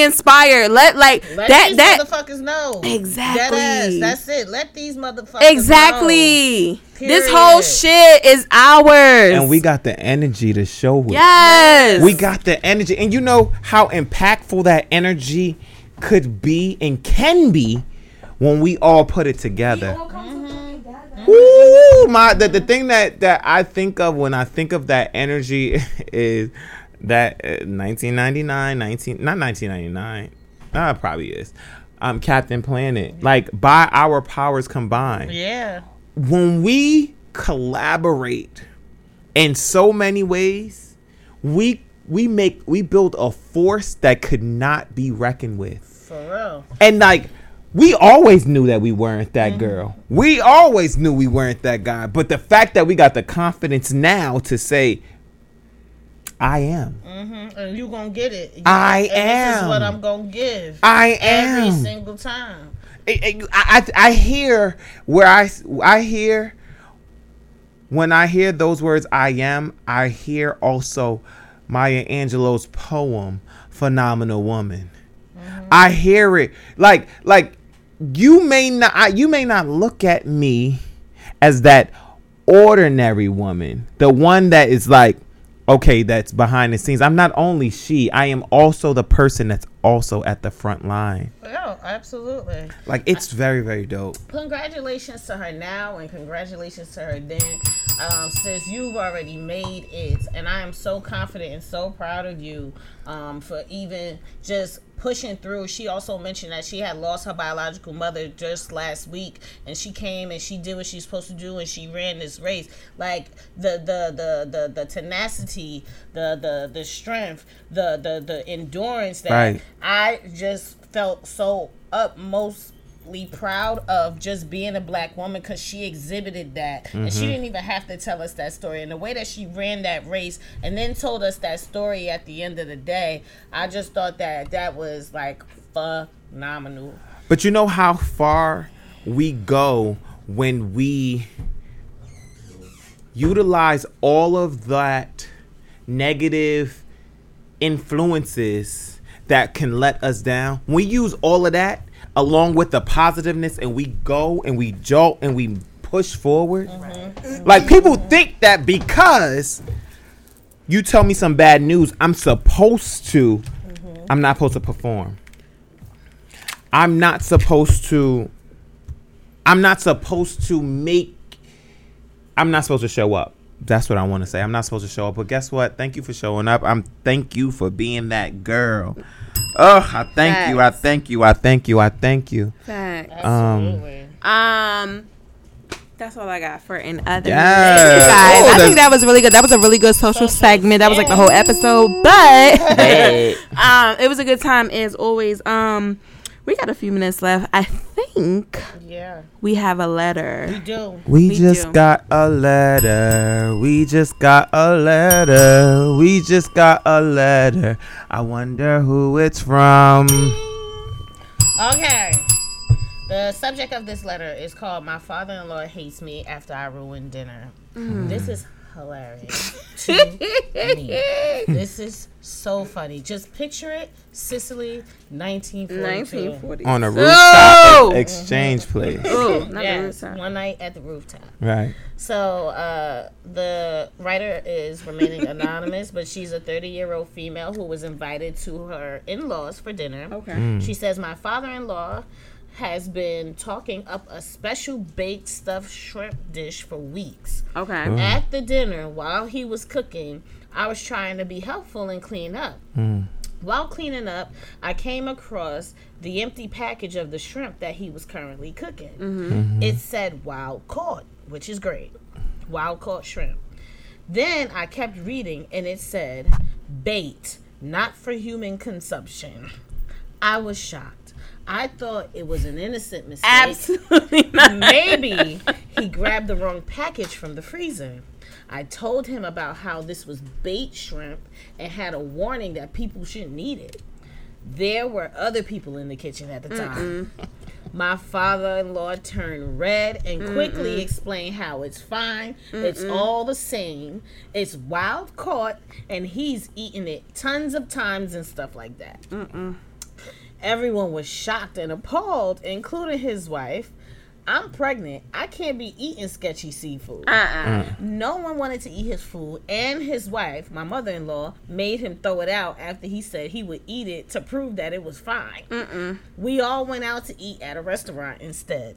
inspired. Let these motherfuckers know exactly. That's it. Let these motherfuckers know. This whole shit is ours. And we got the energy to show it. Yes, we got the energy, and you know how impactful that energy could be and can be when we all put it together. Ooh, the thing that I think of when I think of that energy is that 1999. It probably is. Captain Planet. Like by our powers combined. Yeah. When we collaborate in so many ways, we build a force that could not be reckoned with. For real. And like We always knew that we weren't that girl. We always knew we weren't that guy. But the fact that we got the confidence now to say, I am. Mm-hmm. And you gonna get it. I am. This is what I'm gonna give. I am. Every single time. I hear where I hear, when I hear those words, I am, I hear also Maya Angelou's poem, Phenomenal Woman. Mm-hmm. I hear it like you may not look at me as that ordinary woman, the one that is like, okay, that's behind the scenes. I'm not only she, I am also the person that's also at the front line. Oh, absolutely. Like, it's very, very dope. Congratulations to her now and congratulations to her then. Sis, you've already made it, and I am so confident and so proud of you for even just pushing through. She also mentioned that she had lost her biological mother just last week, and she came and she did what she's supposed to do, and she ran this race. Like the tenacity, the strength, the endurance that right. I just felt so utmostly proud of, just being a black woman, because she exhibited that. Mm-hmm. And she didn't even have to tell us that story. And the way that she ran that race and then told us that story at the end of the day, I just thought that was like phenomenal. But you know how far we go when we utilize all of that negative influences that can let us down. We use all of that along with the positiveness, and we go and we jolt and we push forward. Mm-hmm. Like, people think that because you tell me some bad news, I'm not supposed to perform. I'm not supposed to show up. That's what I want to say. I'm not supposed to show up, but guess what? Thank you for showing up. Thank you for being that girl. Oh, I thank Facts. You. I thank you. I thank you. I thank you. Facts. Absolutely. That's all I got for in other news, guys. I think that was really good. That was a really good social segment. That was like the whole episode, but it was a good time as always. We got a few minutes left. I think we have a letter. We do. We just got a letter. I wonder who it's from. Okay. The subject of this letter is called My Father-in-Law Hates Me After I Ruined Dinner. Mm. This is hilarious to me. This is so funny. Just picture it, Sicily, 1942. On a rooftop at Exchange Place. Oh, one night at the rooftop. Right. So the writer is remaining anonymous, but she's a 30-year-old female who was invited to her in-laws for dinner. Okay. Mm. She says, my father-in-law has been talking up a special baked stuffed shrimp dish for weeks. Okay. Ooh. At the dinner, while he was cooking, I was trying to be helpful and clean up. Mm. While cleaning up, I came across the empty package of the shrimp that he was currently cooking. Mm-hmm. Mm-hmm. It said wild caught, which is great. Wild caught shrimp. Then I kept reading and it said bait, not for human consumption. I was shocked. I thought it was an innocent mistake. Absolutely not. Maybe he grabbed the wrong package from the freezer. I told him about how this was bait shrimp and had a warning that people shouldn't eat it. There were other people in the kitchen at the time. Mm-mm. My father-in-law turned red and quickly explained how it's fine. Mm-mm. It's all the same. It's wild caught, and he's eaten it tons of times and stuff like that. Mm-mm. Everyone was shocked and appalled, including his wife. I'm pregnant. I can't be eating sketchy seafood. No one wanted to eat his food, and his wife, my mother-in-law, made him throw it out after he said he would eat it to prove that it was fine. Mm-mm. We all went out to eat at a restaurant instead.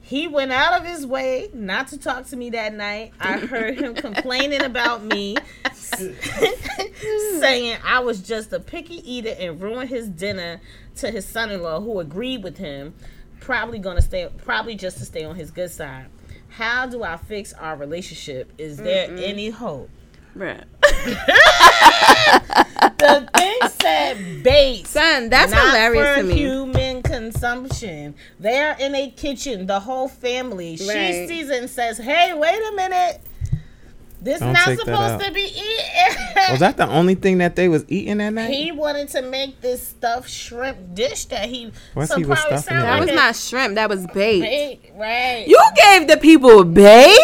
He went out of his way not to talk to me that night. I heard him complaining about me, saying I was just a picky eater and ruined his dinner to his son-in-law, who agreed with him, probably just to stay on his good side. How do I fix our relationship? Is there any hope? Right. The thing said bait. Son, that's hilarious to me. Human consumption. They are in a kitchen, the whole family. Right. She sees it and says, hey, wait a minute. This is not supposed to be eaten. Was that the only thing that they was eating that night? He wanted to make this stuffed shrimp dish that he... He was stuffing that was not shrimp. That was bait. Bait, right. You gave the people bait?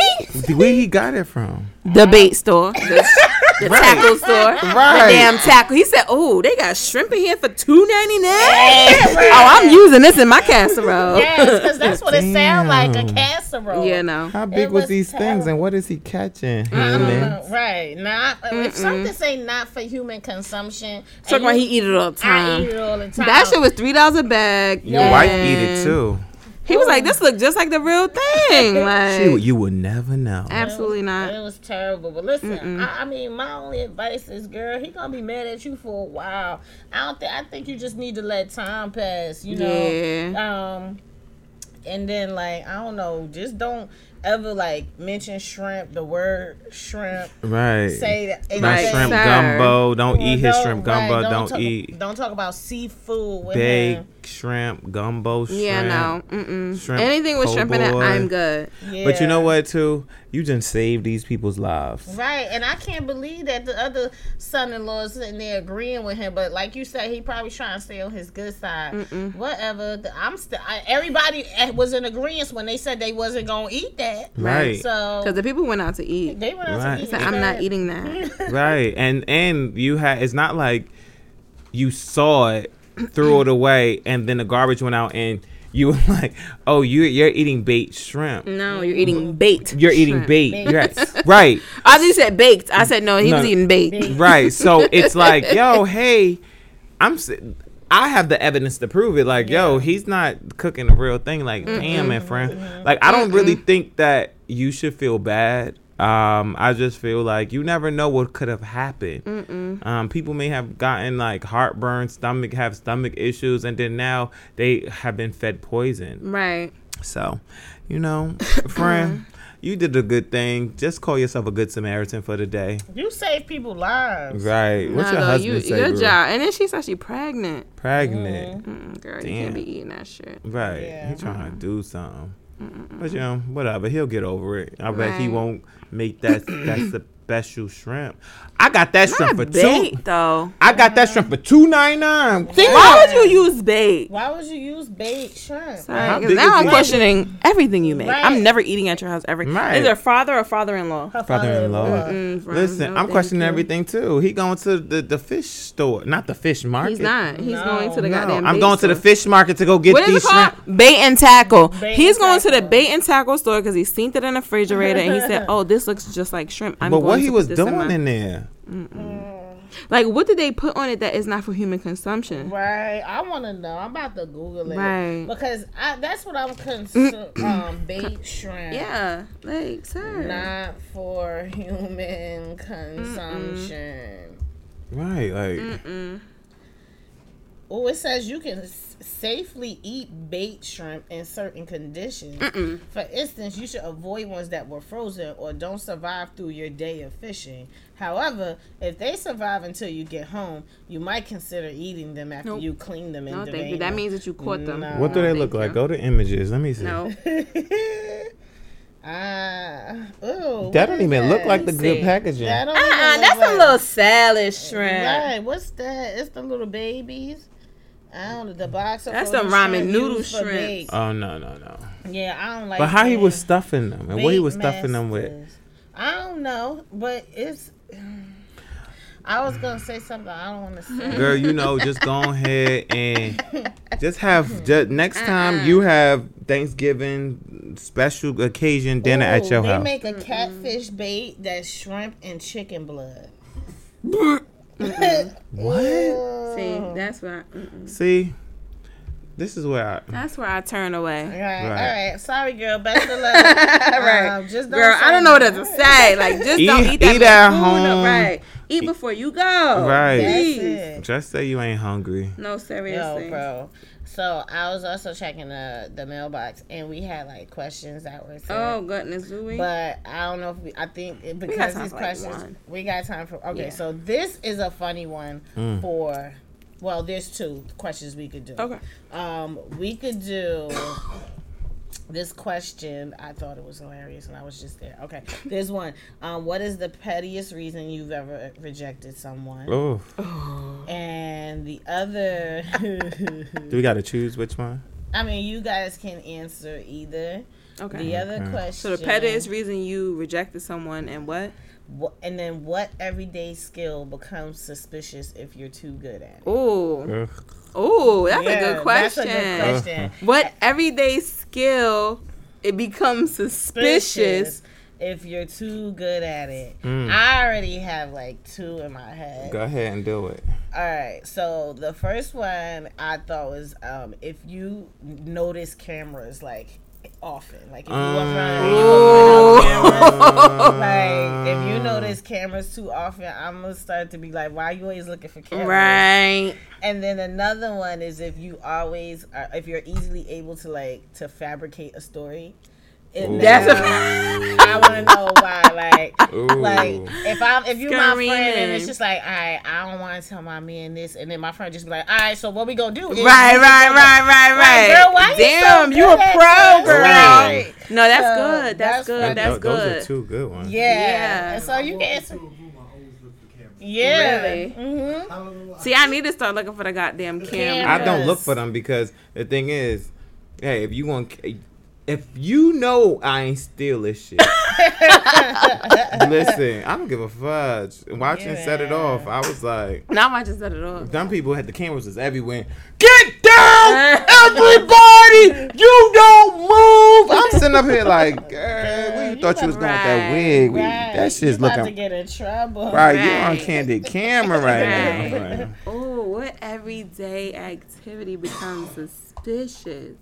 Where he got it from? The bait store. The right. tackle store. Right. The damn tackle. He said, oh, they got shrimp in here for $2.99? Yes, right. Oh, I'm using this in my casserole. Yes, because that's what it sounds like, a casserole. Yeah, no. How big was these things and what is he catching? Right. Now, if something say not for human consumption. Talking about he eat it all the time. I eat it all the time. That shit was $3 a bag. Your wife eat it too. He was like, this look just like the real thing. Like, you would never know. Absolutely not. It was terrible. But listen, I mean, my only advice is, girl, he going to be mad at you for a while. I think you just need to let time pass, you know. Yeah. And then, like, I don't know, just don't ever, like, mention shrimp, the word shrimp. Right. Say that. Not shrimp gumbo. Don't eat his shrimp gumbo. Don't eat. Don't talk about seafood with him. Shrimp, gumbo shrimp. Yeah, no. Shrimp, anything with shrimp in it, I'm good. Yeah. But you know what, too? You just saved these people's lives. Right, and I can't believe that the other son-in-law is sitting there agreeing with him. But like you said, he probably trying to stay on his good side. Whatever. Everybody was in agreement when they said they wasn't going to eat that. Right. So because the people went out to eat. They went out to eat. So I'm not eating that. Right. And you had, it's not like you saw it, threw it away, and then the garbage went out, and you were like, "Oh, you're eating bait shrimp." No, you're eating bait. You're eating bait. Yes, right. I just said baked. I said no. He was eating bait. Right. So it's like, yo, hey, I have the evidence to prove it. Like, yo, he's not cooking the real thing. Like, damn, my friend. Like, I don't really think that you should feel bad. I just feel like you never know what could have happened. People may have gotten like heartburn, stomach issues, and then now they have been fed poison. Right. So, you know, friend, you did a good thing. Just call yourself a good Samaritan for the day. You saved people's lives. Right. What's your husband say? Your job. And then she said she pregnant. Pregnant. Girl, damn. You can't be eating that shit. Right. Yeah. He trying to do something. But you know, whatever, he'll get over it. I bet he won't make that's the special shrimp. I got that shrimp for bait, though. I got that shrimp for $2.99. Why would you use bait? Why would you use bait shrimp? Sorry, because now I'm questioning everything you make. Right. I'm never eating at your house ever. Right. Is it father or father-in-law? Her father-in-law. Listen, I'm questioning everything too. He going to the fish store, not the fish market. He's not. He's going to the goddamn. I'm going to the fish market to go get these shrimp. Bait and tackle. He's going to the bait and tackle store because he seen it in the refrigerator and he said, "Oh, this looks just like shrimp." What he was doing in there. Like, what did they put on it that is not for human consumption? Right. I want to know. I'm about to Google it. Right. Because that's what I'm consuming. Bait shrimp. Yeah. Like, sorry. Not for human consumption. Right. Like. Well, it says you can safely eat bait shrimp in certain conditions. For instance, you should avoid ones that were frozen or don't survive through your day of fishing. However, if they survive until you get home, you might consider eating them after you clean them and devein them. That means that you caught them. What do they look like? Go to images. Let me see. No. Ooh, that don't even look like the good packaging. That's like a little salad shrimp. Right, what's that? It's the little babies. I don't know, the box. That's some ramen noodle shrimp. Oh, no. Yeah, I don't like that. But how he was stuffing them and what he was stuffing them with. I don't know, but it's... I was going to say something I don't want to say. Girl, you know, just go ahead and just have... next time you have Thanksgiving special occasion dinner at your house. They make a catfish bait that's shrimp and chicken blood. What? See, that's where see, this is where that's where I turn away. All right. Sorry, girl. Best of luck. Right. Just don't girl, I don't know what to say. Like, just don't eat that. Eat at home. Right. Eat before you go. Right. Please. Just say you ain't hungry. No, seriously. Yo, bro. So I was also checking the mailbox, and we had like questions that were sent. Oh goodness, do we? But I don't know if I think because these questions, we got time for. Okay, so this is a funny one for Well, there's two questions we could do. Okay. We could do this question. I thought it was hilarious, and I was just there. Okay. There's one. What is the pettiest reason you've ever rejected someone? Oh. And the other. Do we got to choose which one? I mean, you guys can answer either. Okay. The other question. So the pettiest reason you rejected someone, and what? And then what everyday skill becomes suspicious if you're too good at it? Ooh. Ooh, that's a good question. That's a good question. What everyday skill it becomes suspicious if you're too good at it? I already have like two in my head. Go ahead and do it. All right. So the first one I thought was if you notice cameras like often, like if you walk around and you cameras, like if you notice cameras too often, I'm gonna start to be like, why are you always looking for cameras? Right. And then another one is if you always are, if you're easily able to like to fabricate a story. I want to know why. Like if you my friend and it's just like, all right, I don't want to tell my man this, and then my friend just be like, all right, so what we gonna do? Right. Girl, why damn, you a pro, girl. Right. No, that's good. That's good. Those are two good ones. Yeah. So you can answer. Yeah. Really? Mm-hmm. See, I need to start looking for the goddamn cameras. I don't look for them because the thing is, hey, if you know I ain't steal this shit, listen, I don't give a fudge. Watching Set It Off, I was like... Not watching Set It Off. Dumb people had the cameras just everywhere. Get down, everybody! You don't move! I'm sitting up here like, girl, we thought you was going with that wig. Right. That shit's looking... about to get in trouble. Right. You're on candid camera right now. Oh, what everyday activity becomes suspicious?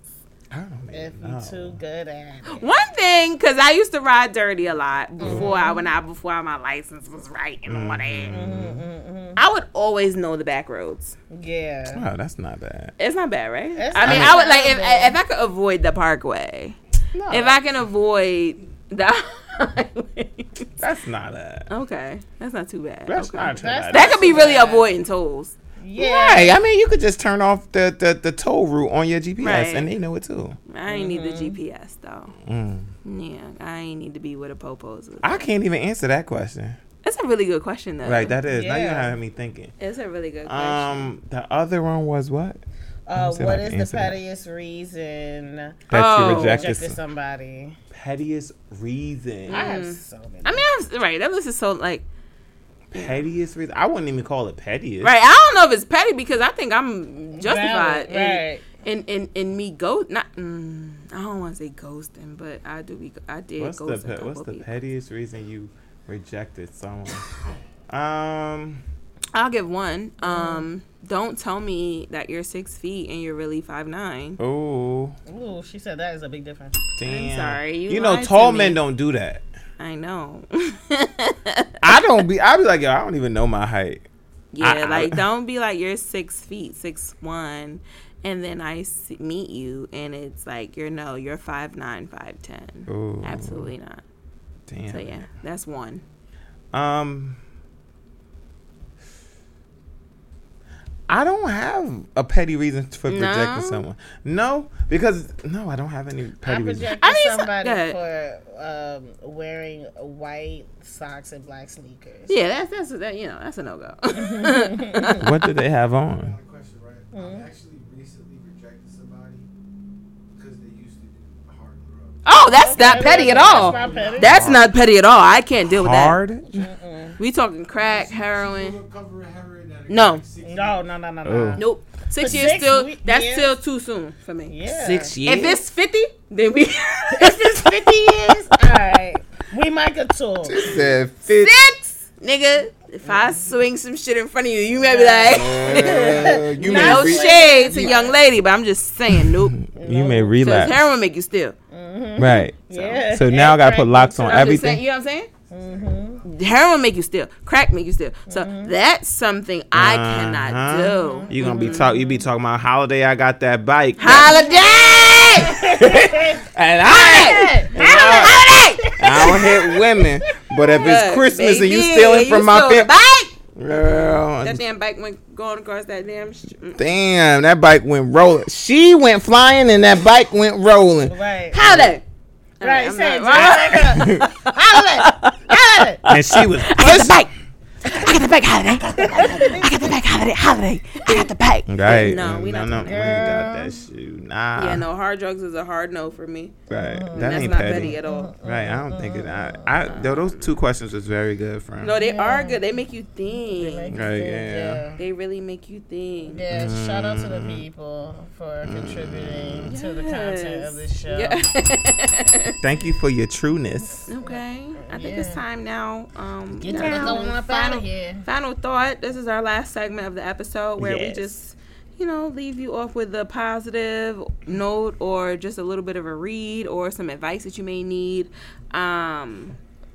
If you're too good at it. One thing, because I used to ride dirty a lot before before my license was right and all that. I would always know the back roads. Yeah. Oh, that's not bad. It's not bad, right? I would like if I could avoid the parkway. No. If I can avoid the highway. That's not bad. Okay, that's not too bad. That's not too bad. That could be really avoiding tolls. Yeah, right. I mean, you could just turn off the toll route on your GPS, right, and they know it too. I ain't need the GPS though. Yeah, I ain't need to be with a popos. I can't even answer that question. That's a really good question though. Like that is. Yeah. Now you have me thinking. It's a really good question. The other one was what? What is the pettiest reason that you rejected somebody? Pettiest reason. I have so many. I mean, that list is so like. Pettiest reason? I wouldn't even call it pettiest. Right. I don't know if it's petty because I think I'm justified in me ghost. I don't want to say ghosting, but I did ghost. What's the pettiest reason you rejected someone? I'll give one. Don't tell me that you're 6 feet and you're really 5'9". Oh, she said that is a big difference. Damn. I'm sorry. You know, tall men don't do that. I know. I be like, yo, I don't even know my height. Yeah, don't be like, you're 6 feet, 6'1", and then meet you, and it's like, you're 5'9", 5'10". Ooh. Absolutely not. Damn. So, yeah, that's one. I don't have a petty reason for rejecting someone. No, because I don't have any petty reason. I rejected somebody for wearing white socks and black sneakers. Yeah, that's a no go. What did they have on? Question, right? I actually recently rejected somebody because they used to do hard drugs. Oh, that's not petty at all. I can't deal with that. Hard? We talking crack, heroin. No. Nope. 6 years still too soon for me. Yeah. 6 years. If it's 50, then we. If it's 50 years, all right, we might get told. Six, nigga. If I swing some shit in front of you, you may be like, no shade to young lady, but I'm just saying, nope. You may relapse. Because heroin make you still. Mm-hmm. Right. Yeah. So now I gotta put locks on everything. You know what I'm saying? Mm-hmm. Heroin make you steal. Crack make you steal. So that's something I cannot do. You gonna be talking. You be talking about holiday. I got that bike. Holiday. And holiday. I don't hit women, but if it's Christmas and you stealing from my bike, girl, That damn bike went going across that damn. Damn, that bike went rolling. She went flying and that bike went rolling. Right. How that? Right. How that? And she was. I got the bike holiday. Right. No, we don't. No, we got that shit. Nah. Yeah, no. Hard drugs is a hard no for me. Right. Mm-hmm. That ain't not petty at all. Right. I don't think it. I those two questions is very good, friend. No, they are good. They make you think. Yeah. They really make you think. Yeah. Shout out to the people for contributing to the content of this show. Yeah. Thank you for your trueness. Okay. I think it's time now. Get going up out of here. Final thought. This is our last segment of the episode where we just, leave you off with a positive note or just a little bit of a read or some advice that you may need. Final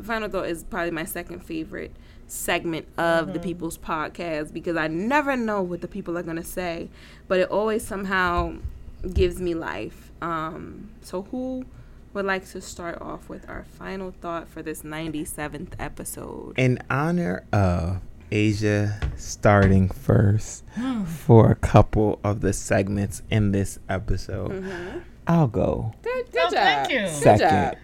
thought is probably my second favorite segment of the People's Podcast because I never know what the people are going to say, but it always somehow gives me life. So who would like to start off with our final thought for this 97th episode? In honor of Asia starting first for a couple of the segments in this episode, I'll go. Good job. Thank you. Second.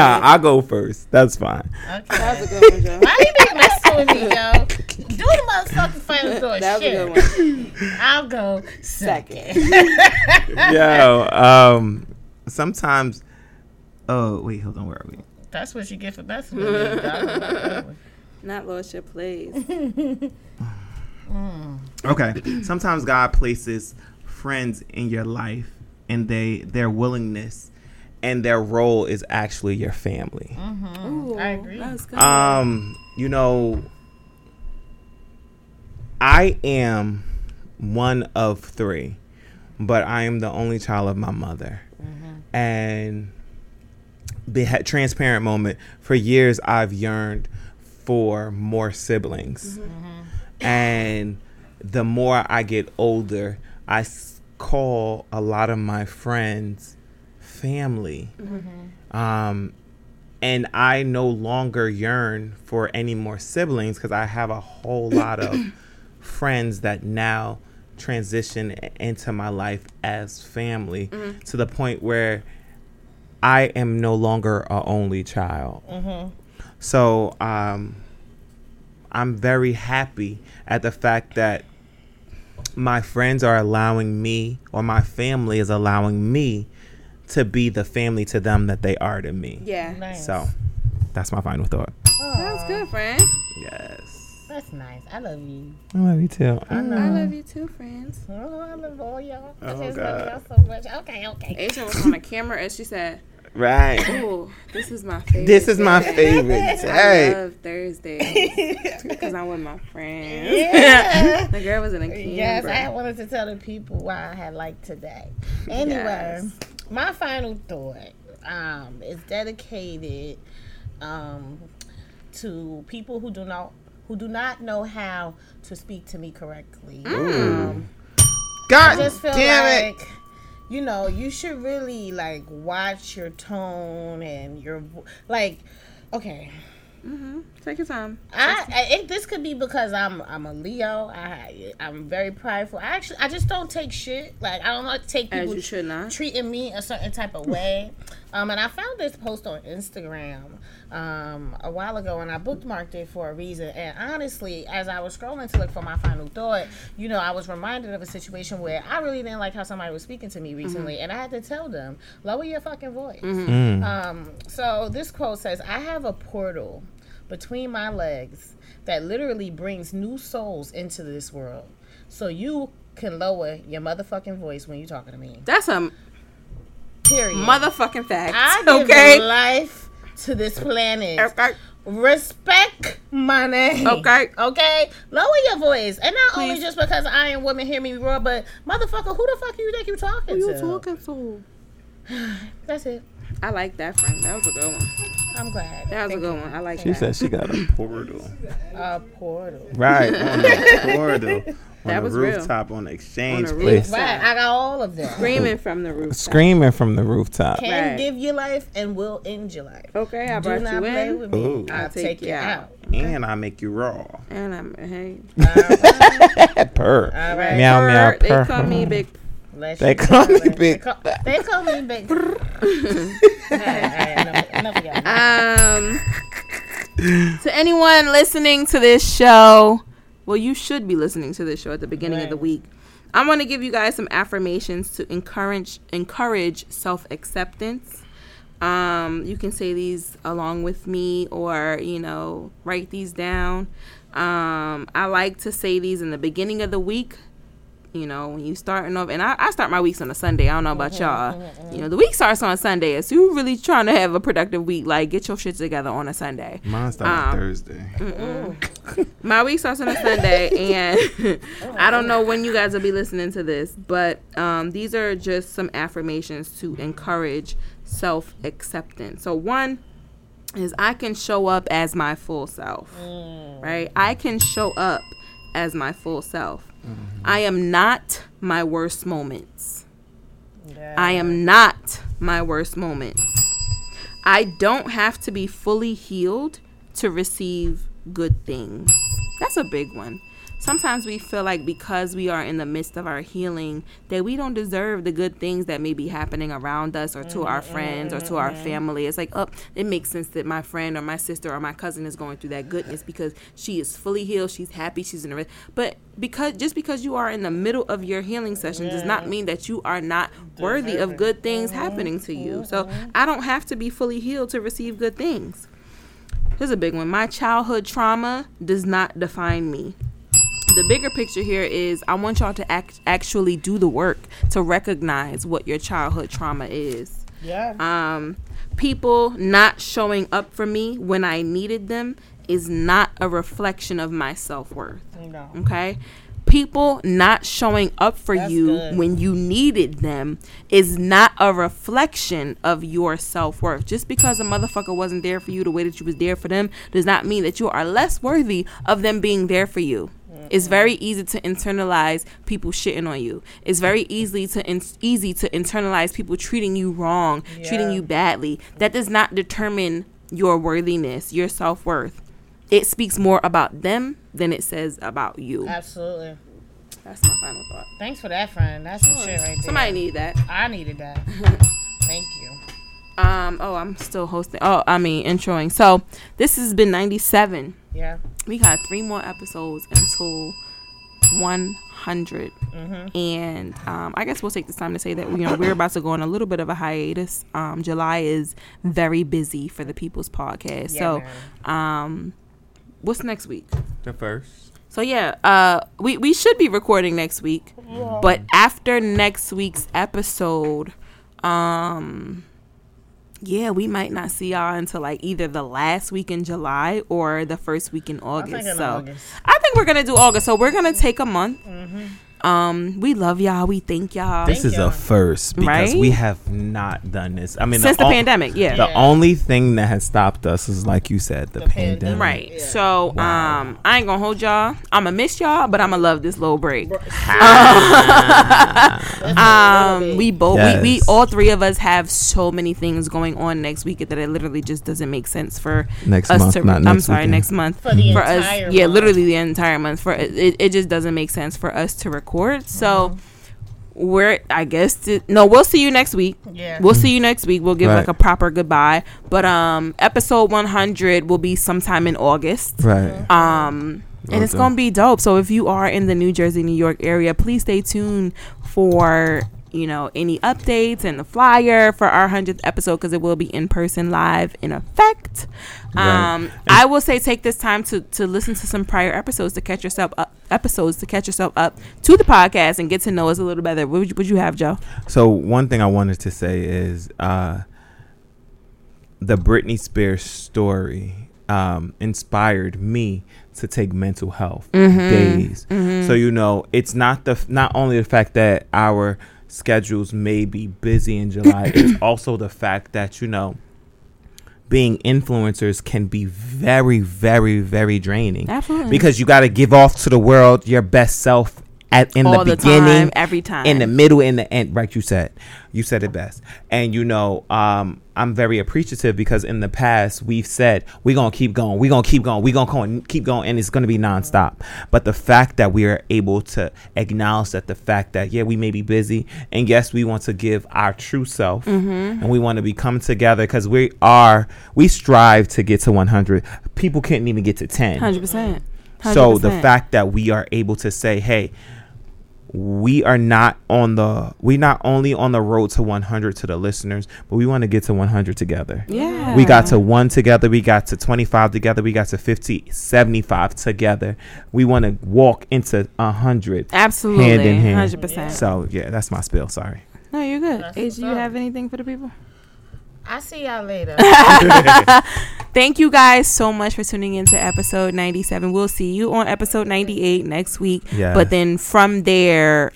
I'll go first. That's fine. Okay. That was a good one, Joe. Why you being messing with me, yo? Do the motherfucking final door. That was a good one. I'll go second. Yo, sometimes. Oh, wait, hold on. Where are we? That's what you get for best. Not lost your place. Okay. Sometimes God places friends in your life and their willingness and their role is actually your family. Mm-hmm. Ooh, I agree. That's good. I am one of three, but I am the only child of my mother. Mm-hmm. And transparent moment. For years, I've yearned for more siblings, and the more I get older, I call a lot of my friends family, and I no longer yearn for any more siblings because I have a whole lot of friends that now transition into my life as family to the point where I am no longer an only child. So I'm very happy at the fact that my friends are allowing me, or my family is allowing me, to be the family to them that they are to me. Yeah. Nice. So that's my final thought. Aww. That's good, friend. Yes. That's nice. I love you. I love you too. I love you too, friends. Oh, I love all y'all. Oh, I just love y'all so much. Okay. Asia was on the camera and she said, right. Ooh, this is my favorite. I love Thursdays because I'm with my friends. Yeah. The girl was in a camera. Yes, I wanted to tell the people why I had liked today. Anyway, my final thought is dedicated to people who do not know how to speak to me correctly. God damn it. You should really, watch your tone and your, okay. Mm-hmm. Take your time. This could be because I'm a Leo. I'm very prideful. I just don't take shit. I don't like to take people treating me a certain type of way. And I found this post on Instagram a while ago, and I bookmarked it for a reason. And honestly, as I was scrolling to look for my final thought, I was reminded of a situation where I really didn't like how somebody was speaking to me recently, and I had to tell them, lower your fucking voice. So this quote says, I have a portal between my legs that literally brings new souls into this world. So you can lower your motherfucking voice when you're talking to me. That's a period. Motherfucking fact. I give life to this planet. Okay. Respect my name. Okay. Lower your voice, and not only just because I am woman, hear me roar, but motherfucker, who the fuck do you think you talking to? Who you talking to? That's it. I like that, friend. That was a good one. I'm glad. That was a good one. I like that. She said she got a portal. A portal. Right. On the portal. That was real. On the rooftop, on the Exchange Place. Right. I got all of that. Screaming from the rooftop. Screaming from the rooftop. Can give you life and will end your life. Okay, I brought you in. Do not play with me. Ooh. I'll take you out. And I make you raw. And I'm, hey. Purr. All right. Meow, meow, purr. They call me Big Purr. They call me Big. They call me Big. To anyone listening to this show, well, you should be listening to this show at the beginning of the week. I'm going to give you guys some affirmations to encourage self-acceptance. You can say these along with me, or write these down. I like to say these in the beginning of the week. When you starting off, and I start my weeks on a Sunday. I don't know about y'all. The week starts on a Sunday. So you really trying to have a productive week, like get your shit together on a Sunday. Mine starts on Thursday. My week starts on a Sunday, and I don't know when you guys will be listening to this, but these are just some affirmations to encourage self-acceptance. So one is, I can show up as my full self, right? I can show up as my full self. Mm-hmm. I am not my worst moments. Yeah. I am not my worst moments. I don't have to be fully healed to receive good things. That's a big one. Sometimes we feel like because we are in the midst of our healing that we don't deserve the good things that may be happening around us or to our friends or to our family. It's like, oh, it makes sense that my friend or my sister or my cousin is going through that goodness because she is fully healed, she's happy, she's in the rest. But because you are in the middle of your healing session does not mean that you are not worthy of good things happening to you. So I don't have to be fully healed to receive good things. Here's a big one. My childhood trauma does not define me. The bigger picture here is, I want y'all to actually do the work to recognize what your childhood trauma is. Yeah. People not showing up for me when I needed them is not a reflection of my self-worth. No. Okay? People not showing up for you when you needed them is not a reflection of your self-worth. Just because a motherfucker wasn't there for you the way that you was there for them does not mean that you are less worthy of them being there for you. It's very easy to internalize people shitting on you. It's very easy to internalize people treating you wrong, treating you badly. That does not determine your worthiness, your self-worth. It speaks more about them than it says about you. Absolutely. That's my final thought. Thanks for that, friend. That's some shit right there. Somebody needed that. I needed that. Thank you. I'm still hosting. Introing. So this has been 97. Yeah. We got 3 more episodes until 100. Mm-hmm. And I guess we'll take this time to say that we're about to go on a little bit of a hiatus. July is very busy for the People's Podcast. Yeah, so what's next week? The first. So yeah, we should be recording next week. Yeah. But after next week's episode, we might not see y'all until like either the last week in July or the first week in August. I think we're gonna do August. So we're gonna take a month. Mm-hmm. We love y'all. We thank y'all. This is a first because we have not done this. I mean, since the pandemic. Yeah. The only thing that has stopped us is, like you said, the pandemic. Right. Yeah. So I ain't gonna hold y'all. I'ma miss y'all, but I'ma love this little break. We all 3 of us have so many things going on next week that it literally just doesn't make sense for next month for us. Month. Yeah, literally the entire month for it. It just doesn't make sense for us to record. So we'll see you next week. Yeah. We'll see you next week. We'll give like a proper goodbye. But episode 100 will be sometime in August. Right. And it's going to be dope. So if you are in the New Jersey, New York area, please stay tuned for any updates and the flyer for our 100th episode, because it will be in person, live, in effect. I will say, take this time to listen to some prior episodes to catch yourself up to the podcast and get to know us a little better. What would you have, Joe? So one thing I wanted to say is the Britney Spears story inspired me to take mental health days. Mm-hmm. So it's not only the fact that our schedules may be busy in July, it's also the fact that being influencers can be very, very, very draining. Absolutely. Because you got to give off to the world your best self all the beginning, time, every time, in the middle, in the end. Right, you said it best. And you know, I'm very appreciative because in the past we've said we're gonna keep going, and it's gonna be nonstop. But the fact that we are able to acknowledge that, the fact that we may be busy, and yes, we want to give our true self, and we want to become together because we strive to get to 100. People can't even get to 10. 100%. So the fact that we are able to say, hey, we not only on the road to 100 to the listeners, but we want to get to 100 together. Yeah. We got to 1 together. We got to 25 together. We got to 50, 75 together. We want to walk into 100. Absolutely. Hand in hand. 100%. So, yeah, that's my spiel. Sorry. No, you're good. AJ, you have anything for the people? I'll see y'all later. Thank you guys so much for tuning in to episode 97. We'll see you on episode 98 next week. Yes. But then from there,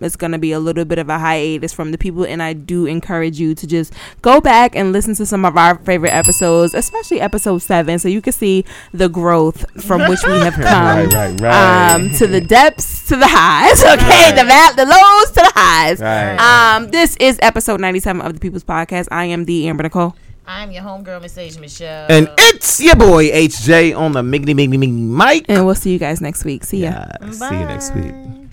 it's going to be a little bit of a hiatus from the people. And I do encourage you to just go back and listen to some of our favorite episodes, especially episode 7. So you can see the growth from which we have come. Right. To the depths, to the highs. Okay, right. The lows to the highs. Right. This is episode 97 of the People's Podcast. I am the Amber Nicole. I'm your homegirl, Miss Asia Michelle. And it's your boy, HJ, on the Miggity Miggity Miggity mic. And we'll see you guys next week. See ya. Bye. See you next week.